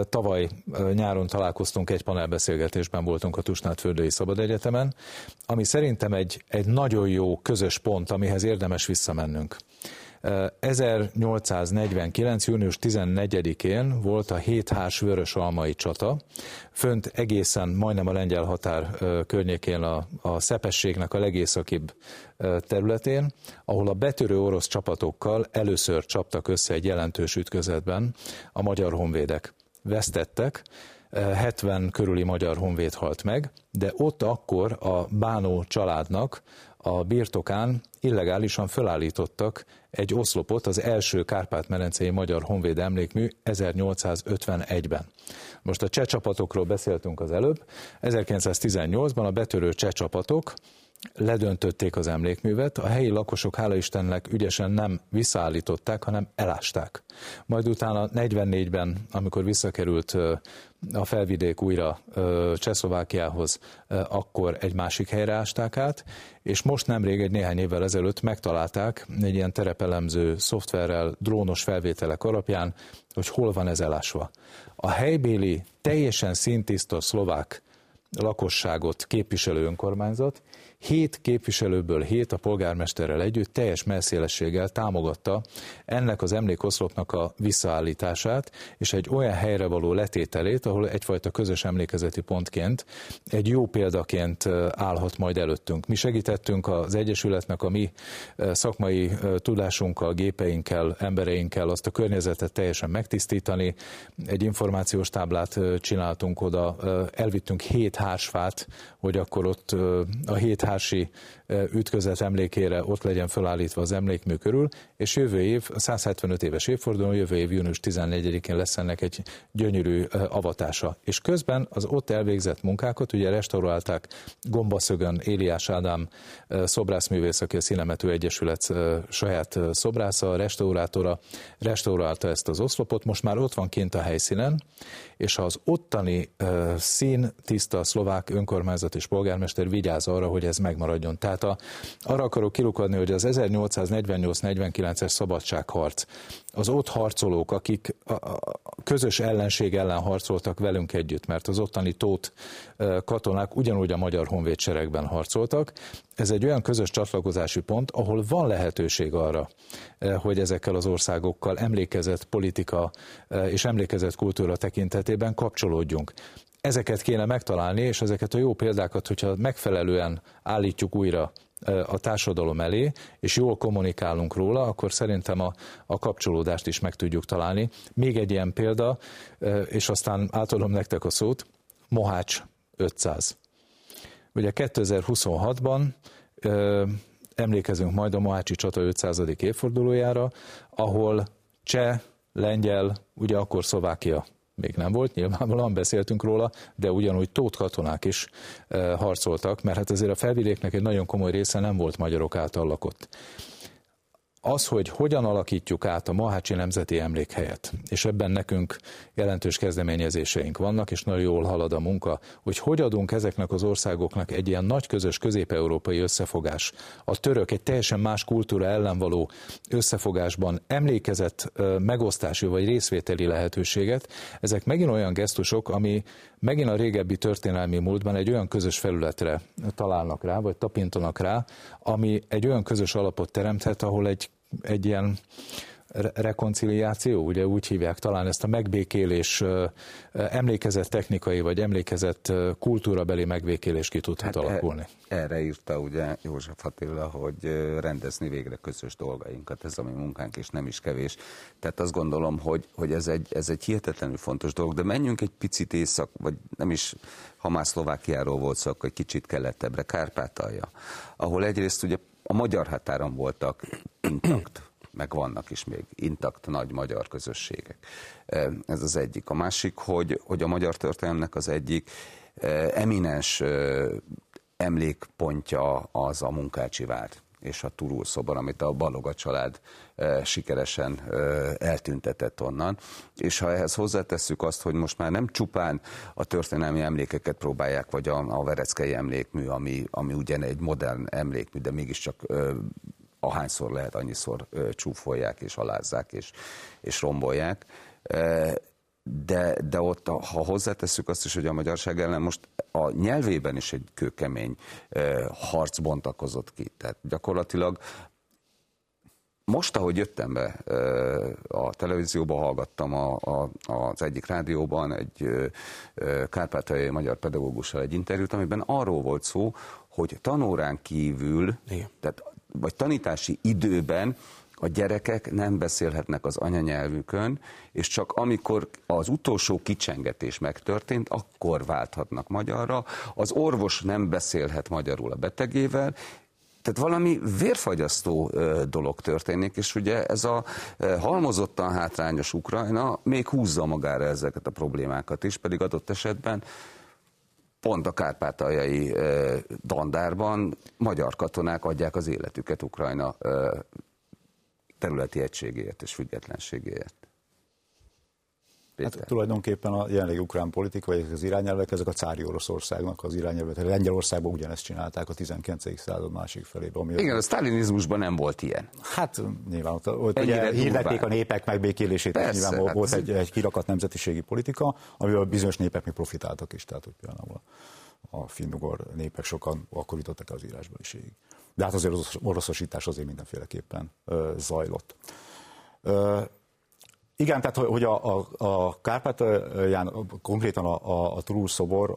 tavaly nyáron találkoztunk, egy panelbeszélgetésben voltunk a Tusnád-Földei Szabad Egyetemen, ami szerintem egy nagyon jó közös pont, amihez érdemes visszamennünk. 1849. június 14-én volt a héthás vörösalmai csata, fönt egészen majdnem a lengyel határ környékén a Szepességnek a legészakibb területén, ahol a betörő orosz csapatokkal először csaptak össze egy jelentős ütközetben a magyar honvédek. Vesztettek, 70 körüli magyar honvéd halt meg, de ott akkor a Bánó családnak a birtokán illegálisan felállítottak egy oszlopot, az első Kárpát-medencei magyar honvéd emlékmű 1851-ben. Most a cseh csapatokról beszéltünk az előbb. 1918-ban a betörő cseh csapatok ledöntötték az emlékművet, a helyi lakosok hála Istennek ügyesen nem visszaállították, hanem elásták. Majd utána 44-ben, amikor visszakerült a felvidék újra Csehszlovákiához, akkor egy másik helyre ásták át, és most nemrég, egy néhány évvel ezelőtt megtalálták egy ilyen terepelemző szoftverrel, drónos felvételek alapján, hogy hol van ez elásva. A helybéli, teljesen színtiszta szlovák lakosságot képviselő önkormányzat 7 képviselőből 7 a polgármesterrel együtt teljes mellszélességgel támogatta ennek az emlékoszlopnak a visszaállítását, és egy olyan helyre való letételét, ahol egyfajta közös emlékezeti pontként, egy jó példaként állhat majd előttünk. Mi segítettünk az Egyesületnek a mi szakmai tudásunkkal, gépeinkkel, embereinkkel azt a környezetet teljesen megtisztítani. Egy információs táblát csináltunk oda, elvittünk 7 hársfát, hogy akkor ott a 7 hársi ütközet emlékére ott legyen felállítva az emlékmű körül, és jövő év, 175 éves évfordulón, jövő év június 14-én lesz ennek egy gyönyörű avatása. És közben az ott elvégzett munkákat, ugye restaurálták Gombaszögön Éliás Ádám szobrászművész, aki a Színemető Egyesület saját szobrásza, restaurátora, restaurálta ezt az oszlopot, most már ott van kint a helyszínen, és az ottani szín tiszta szlovák önkormányzat és polgármester vigyáz arra, hogy ez megmaradjon. Tehát arra akarok kilukadni, hogy az 1848-49-es szabadságharc, az ott harcolók, akik a közös ellenség ellen harcoltak velünk együtt, mert az ottani tót katonák ugyanúgy a magyar honvédseregben harcoltak, ez egy olyan közös csatlakozási pont, ahol van lehetőség arra, hogy ezekkel az országokkal emlékezett politika és emlékezett kultúra tekintetében kapcsolódjunk. Ezeket kéne megtalálni, és ezeket a jó példákat, hogyha megfelelően állítjuk újra a társadalom elé, és jól kommunikálunk róla, akkor szerintem a kapcsolódást is meg tudjuk találni. Még egy ilyen példa, és aztán átadom nektek a szót, Mohács 500. Ugye 2026-ban emlékezünk majd a mohácsi csata 500. évfordulójára, ahol cseh, lengyel, ugye akkor Szlovákia még nem volt, nyilvánvalóan beszéltünk róla, de ugyanúgy tót katonák is harcoltak, mert hát azért a felvidéknek egy nagyon komoly része nem volt magyarok által lakott. Az, hogy hogyan alakítjuk át a Mohácsi Nemzeti Emlékhelyet, és ebben nekünk jelentős kezdeményezéseink vannak, és nagyon jól halad a munka, hogy adunk ezeknek az országoknak egy ilyen nagy közös közép-európai összefogás. A török egy teljesen más kultúra ellen való összefogásban emlékezett megosztási vagy részvételi lehetőséget. Ezek megint olyan gesztusok, ami megint a régebbi történelmi múltban egy olyan közös felületre találnak rá, vagy tapintanak rá, ami egy olyan közös alapot teremthet, ahol egy ilyen rekonciliáció, ugye úgy hívják talán ezt a megbékélés, emlékezett technikai vagy emlékezett kultúrabeli megbékélés ki tudhat alakulni. Erre írta ugye József Attila, hogy rendezni végre közös dolgainkat, ez a mi munkánk, és nem is kevés. Tehát azt gondolom, hogy ez egy hihetetlenül fontos dolog, de menjünk egy picit észak, vagy nem is, ha már Szlovákiáról volt szó, akkor egy kicsit keletebbre, Kárpátalja, ahol egyrészt ugye a magyar határon voltak intakt meg vannak is még intakt nagy magyar közösségek. Ez az egyik. A másik, hogy a magyar történelemnek az egyik eminens emlékpontja az a Munkácsi vár és a Turul szobor, amit a Baloga család sikeresen eltüntetett onnan. És ha ehhez hozzátesszük azt, hogy most már nem csupán a történelmi emlékeket próbálják, vagy a vereckei emlékmű, ami ugyan egy modern emlékmű, de mégiscsak ahányszor lehet, annyiszor csúfolják és alázzák és rombolják. De ott, ha hozzátesszük azt is, hogy a magyarság ellen most a nyelvében is egy kőkemény harc bontakozott ki. Tehát gyakorlatilag most, ahogy jöttem be a televízióba, hallgattam az egyik rádióban egy kárpátaljai magyar pedagógussal egy interjút, amiben arról volt szó, hogy tanórán kívül, tehát, vagy tanítási időben a gyerekek nem beszélhetnek az anyanyelvükön, és csak amikor az utolsó kicsengetés megtörtént, akkor válthatnak magyarra. Az orvos nem beszélhet magyarul a betegével, tehát valami vérfagyasztó dolog történik, és ugye ez a halmozottan hátrányos Ukrajna még húzza magára ezeket a problémákat is, pedig adott esetben pont a kárpátaljai dandárban magyar katonák adják az életüket Ukrajna területi egységéért és függetlenségéért. Hát, tulajdonképpen a jelenlegi ukrán politika, vagy az irányelvek, ezek a cári Oroszországnak az irányelvek. Lengyelországban ugyanezt csinálták a 19. század másik felében. Igen, a sztálinizmusban nem volt ilyen. Hát nyilván ott hirdették a népek megbékélését, persze, nyilván volt egy kirakat nemzetiségi politika, amiből bizonyos népek még profitáltak is, tehát úgy például a finnugor népek sokan akkor jutottak az írásbeliségig. De hát azért az oroszosítás azért mindenféleképpen zajlott. Igen, tehát hogy a Kárpátalján, konkrétan a Turul szobor,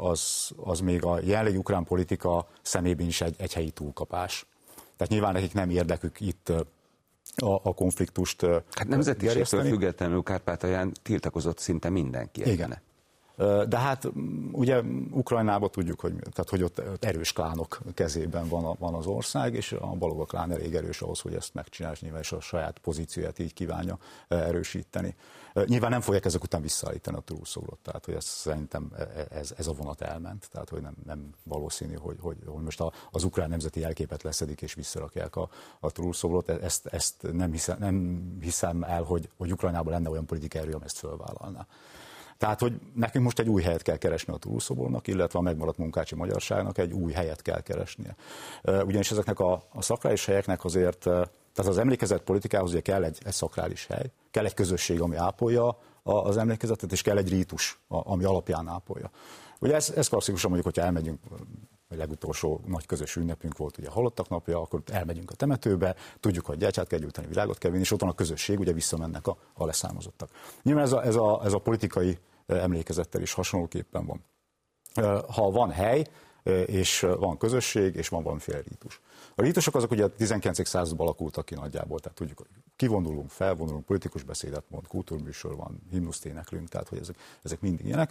az még a jelenlegi ukrán politika szemében is egy helyi túlkapás. Tehát nyilván nekik nem érdekük itt a konfliktust gerjeszteni. Hát nemzetiségtől függetlenül Kárpátalján tiltakozott szinte mindenki. Igen. De hát ugye Ukrajnában tudjuk, hogy ott erős klánok kezében van az ország, és a Baloga klán elég erős ahhoz, hogy ezt megcsinálja, nyilván és a saját pozícióját így kívánja erősíteni. Nyilván nem fogják ezek után visszaállítani a túlszórót, tehát hogy szerintem ez a vonat elment, tehát hogy nem valószínű, hogy most az ukrán nemzeti jelképet leszedik és visszarakják a túlszórót. Ezt nem hiszem el, hogy Ukrajnában lenne olyan politikai erő, amely ezt fölvállalná. Tehát, hogy nekünk most egy új helyet kell keresni a Turul-szobornak, illetve a megmaradt munkácsi magyarságnak egy új helyet kell keresnie. Ugyanis ezeknek a szakrális helyeknek azért, tehát az emlékezett politikához ugye kell egy szakrális hely, kell egy közösség, ami ápolja az emlékezetet, és kell egy rítus, ami alapján ápolja. Ugye ez klasszikusan mondjuk, hogyha elmegyünk, a legutolsó nagy közös ünnepünk volt ugye a halottak napja, akkor elmegyünk a temetőbe, tudjuk, hogy gyertyát kell gyújtani, virágot kell vinni, és ott van a közösség, ugye visszamennek a leszármazottak. Nyilván ez a politikai emlékezettel is hasonlóképpen van. Ha van hely, és van közösség, és van valamiféle rítus. A rítusok azok ugye a 19. században alakultak ki nagyjából, tehát tudjuk, hogy kivonulunk, felvonulunk, politikus beszédet mond, kultúrműsor van, himnuszt éneklünk, tehát hogy ezek mindig ilyenek.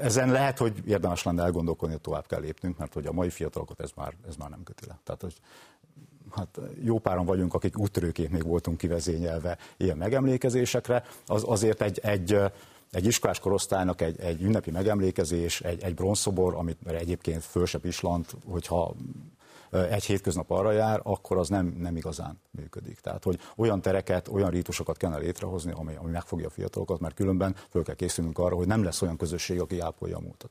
Ezen lehet, hogy érdemes lenne elgondolkodni, hogy tovább kell lépnünk, mert hogy a mai fiatalokat ez már nem köti le. Tehát, hogy hát jó páran vagyunk, akik úttörőként még voltunk kivezényelve ilyen megemlékezésekre, azért egy iskolás korosztálynak egy ünnepi megemlékezés, egy bronzszobor, amit egyébként föl se pislant, hogyha egy hétköznap arra jár, akkor az nem igazán működik. Tehát, hogy olyan tereket, olyan rítusokat kellene létrehozni, ami megfogja a fiatalokat, mert különben föl kell készülnünk arra, hogy nem lesz olyan közösség, aki ápolja a múltat.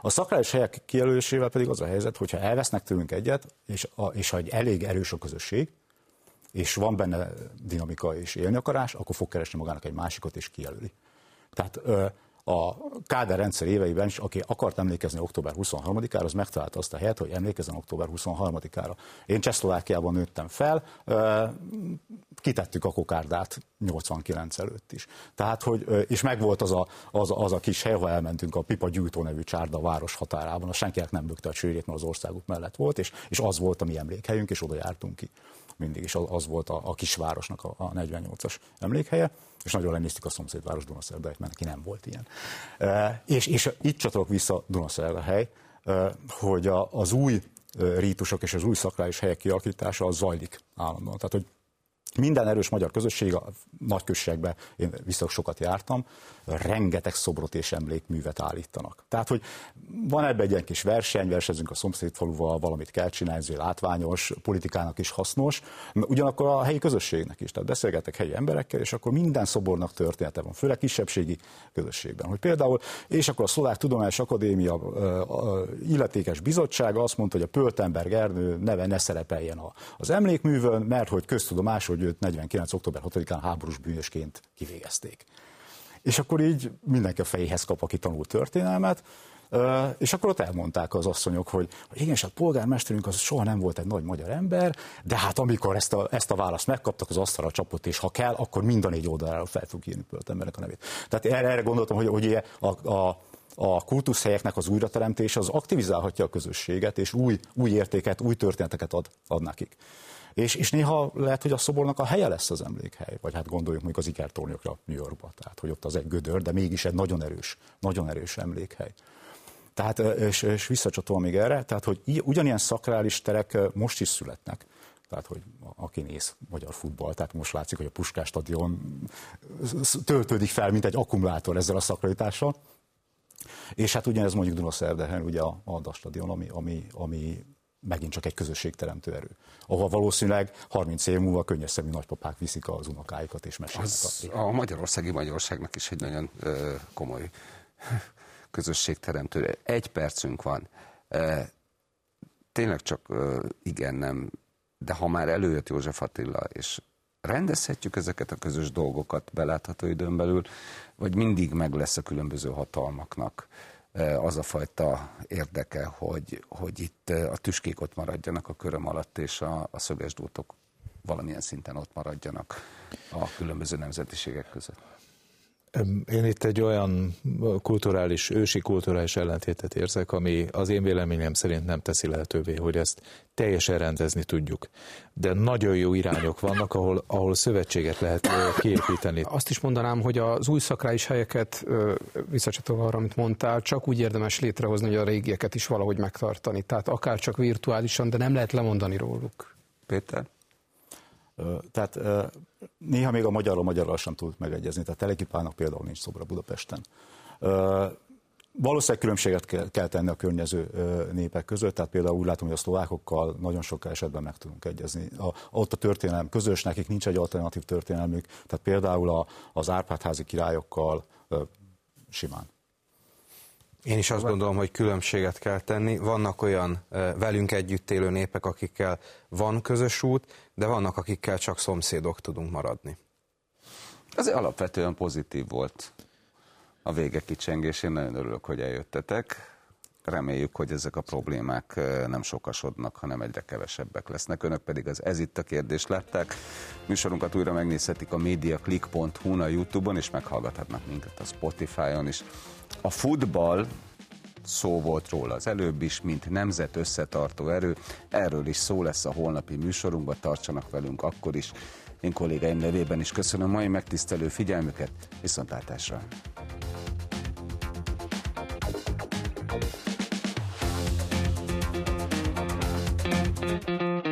A szakrális helyek kijelölésével pedig az a helyzet, hogyha elvesznek tőlünk egyet, és ha egy elég erős a közösség, és van benne dinamika és élnyakarás, akkor fog keresni magának egy másikat, és kijelöli. Tehát a Kádár rendszer éveiben is, aki akart emlékezni október 23-ára, az megtalálta azt a helyet, hogy emlékezzen október 23-ára. Én Csehszlovákiában nőttem fel, kitettük a kokárdát 89 előtt is. Tehát, hogy, és megvolt az a kis hely, ahol elmentünk a Pipa Gyújtó nevű csárda a város határában, a senkinek nem bökte a csőrét, mert az országuk mellett volt, és az volt a mi emlékhelyünk, és oda jártunk ki. Mindig is az volt a kisvárosnak a 48-as emlékhelye, és nagyon lenéztük a szomszédváros Dunaszerdáját, mert neki nem volt ilyen. És itt csatolok vissza Dunaszerdahely, hogy az új rítusok és az új szakrális helyek kialakítása az zajlik állandóan. Tehát, hogy Minden erős magyar közösség, a nagyközségekben én viszonylag sokat jártam, rengeteg szobrot és emlékművet állítanak. Tehát, hogy van ebben egy ilyen kis verseny, versenyzünk a szomszédfaluval, valamit kell csinálni, ez látványos, politikának is hasznos, ugyanakkor a helyi közösségnek is. Tehát beszélgetek helyi emberekkel, és akkor minden szobornak története van, főleg kisebbségi közösségben. Hogy például, és akkor a Szlovák Tudományos Akadémia illetékes bizottsága azt mondta, hogy a Pöltenberg Ernő neve ne szerepeljen az emlékművön, mert hogy köztudomás, hogy őt 49. október 6-án háborús bűnösként kivégezték. És akkor így mindenki a fejéhez kap, aki tanul történelmet, és akkor ott elmondták az asszonyok, hogy igen, és a polgármesterünk az soha nem volt egy nagy magyar ember, de hát amikor ezt a választ megkaptak, az asztalra csapott, és ha kell, akkor mind a négy oldalára fel fog írni Pöltenbergnek a nevét. Tehát erre gondoltam, hogy a kultuszhelyeknek az újrateremtés az aktivizálhatja a közösséget, és új értéket, új történeteket ad nekik. És néha lehet, hogy a szobornak a helye lesz az emlékhely, vagy hát gondoljuk mondjuk az ikertornyokra New Yorkba, tehát hogy ott az egy gödör, de mégis egy nagyon erős emlékhely. Tehát, és visszacsatolom még erre, tehát hogy ugyanilyen szakrális terek most is születnek, tehát hogy aki néz magyar futball, tehát most látszik, hogy a Puskás stadion töltődik fel, mint egy akkumulátor ezzel a szakralitással, és hát ugyanez mondjuk Dunaszerdahelyen, ugye a DAS stadion, ami megint csak egy közösségteremtő erő, ahol valószínűleg 30 év múlva könnyes szemű nagypapák viszik az unokáikat és mesélnek. A magyarországi magyarságnak is egy nagyon komoly közösségteremtő. Egy percünk van. Tényleg csak igen, nem, de ha már előjött József Attila, és rendezhetjük ezeket a közös dolgokat belátható időn belül, vagy mindig meg lesz a különböző hatalmaknak az a fajta érdeke, hogy itt a tüskék ott maradjanak a köröm alatt, és a szögesdótok valamilyen szinten ott maradjanak a különböző nemzetiségek között? Én itt egy olyan ősi kulturális ellentétet érzek, ami az én véleményem szerint nem teszi lehetővé, hogy ezt teljesen rendezni tudjuk. De nagyon jó irányok vannak, ahol szövetséget lehet kiépíteni. Azt is mondanám, hogy az új szakrális helyeket, visszacsatolva arra, amit mondtál, csak úgy érdemes létrehozni, hogy a régieket is valahogy megtartani. Tehát akár csak virtuálisan, de nem lehet lemondani róluk. Péter? Tehát néha még a magyarral sem tudott megegyezni, tehát Teleki Pálnak például nincs szobra Budapesten. Valószínűleg különbséget kell tenni a környező népek között, tehát például úgy látom, hogy a szlovákokkal nagyon sok esetben meg tudunk egyezni. Ott a történelem közös, nekik nincs egy alternatív történelmük, tehát például az Árpád-házi királyokkal simán. Én is azt gondolom, hogy különbséget kell tenni. Vannak olyan velünk együtt élő népek, akikkel van közös út, de vannak, akikkel csak szomszédok tudunk maradni. Ez alapvetően pozitív volt a vége kicsengésén. Nagyon örülök, hogy eljöttetek. Reméljük, hogy ezek a problémák nem sokasodnak, hanem egyre kevesebbek lesznek. Önök pedig az Ez itt a kérdést látták. Műsorunkat újra megnézhetik a mediaclick.hu-n a YouTube-on, és meghallgathatnak minket a Spotify-on is. A futball, szó volt róla az előbb is, mint nemzet összetartó erő. Erről is szó lesz a holnapi műsorunkban, tartsanak velünk akkor is. Én kollégáim nevében is köszönöm mai megtisztelő figyelmüket, viszontlátásra!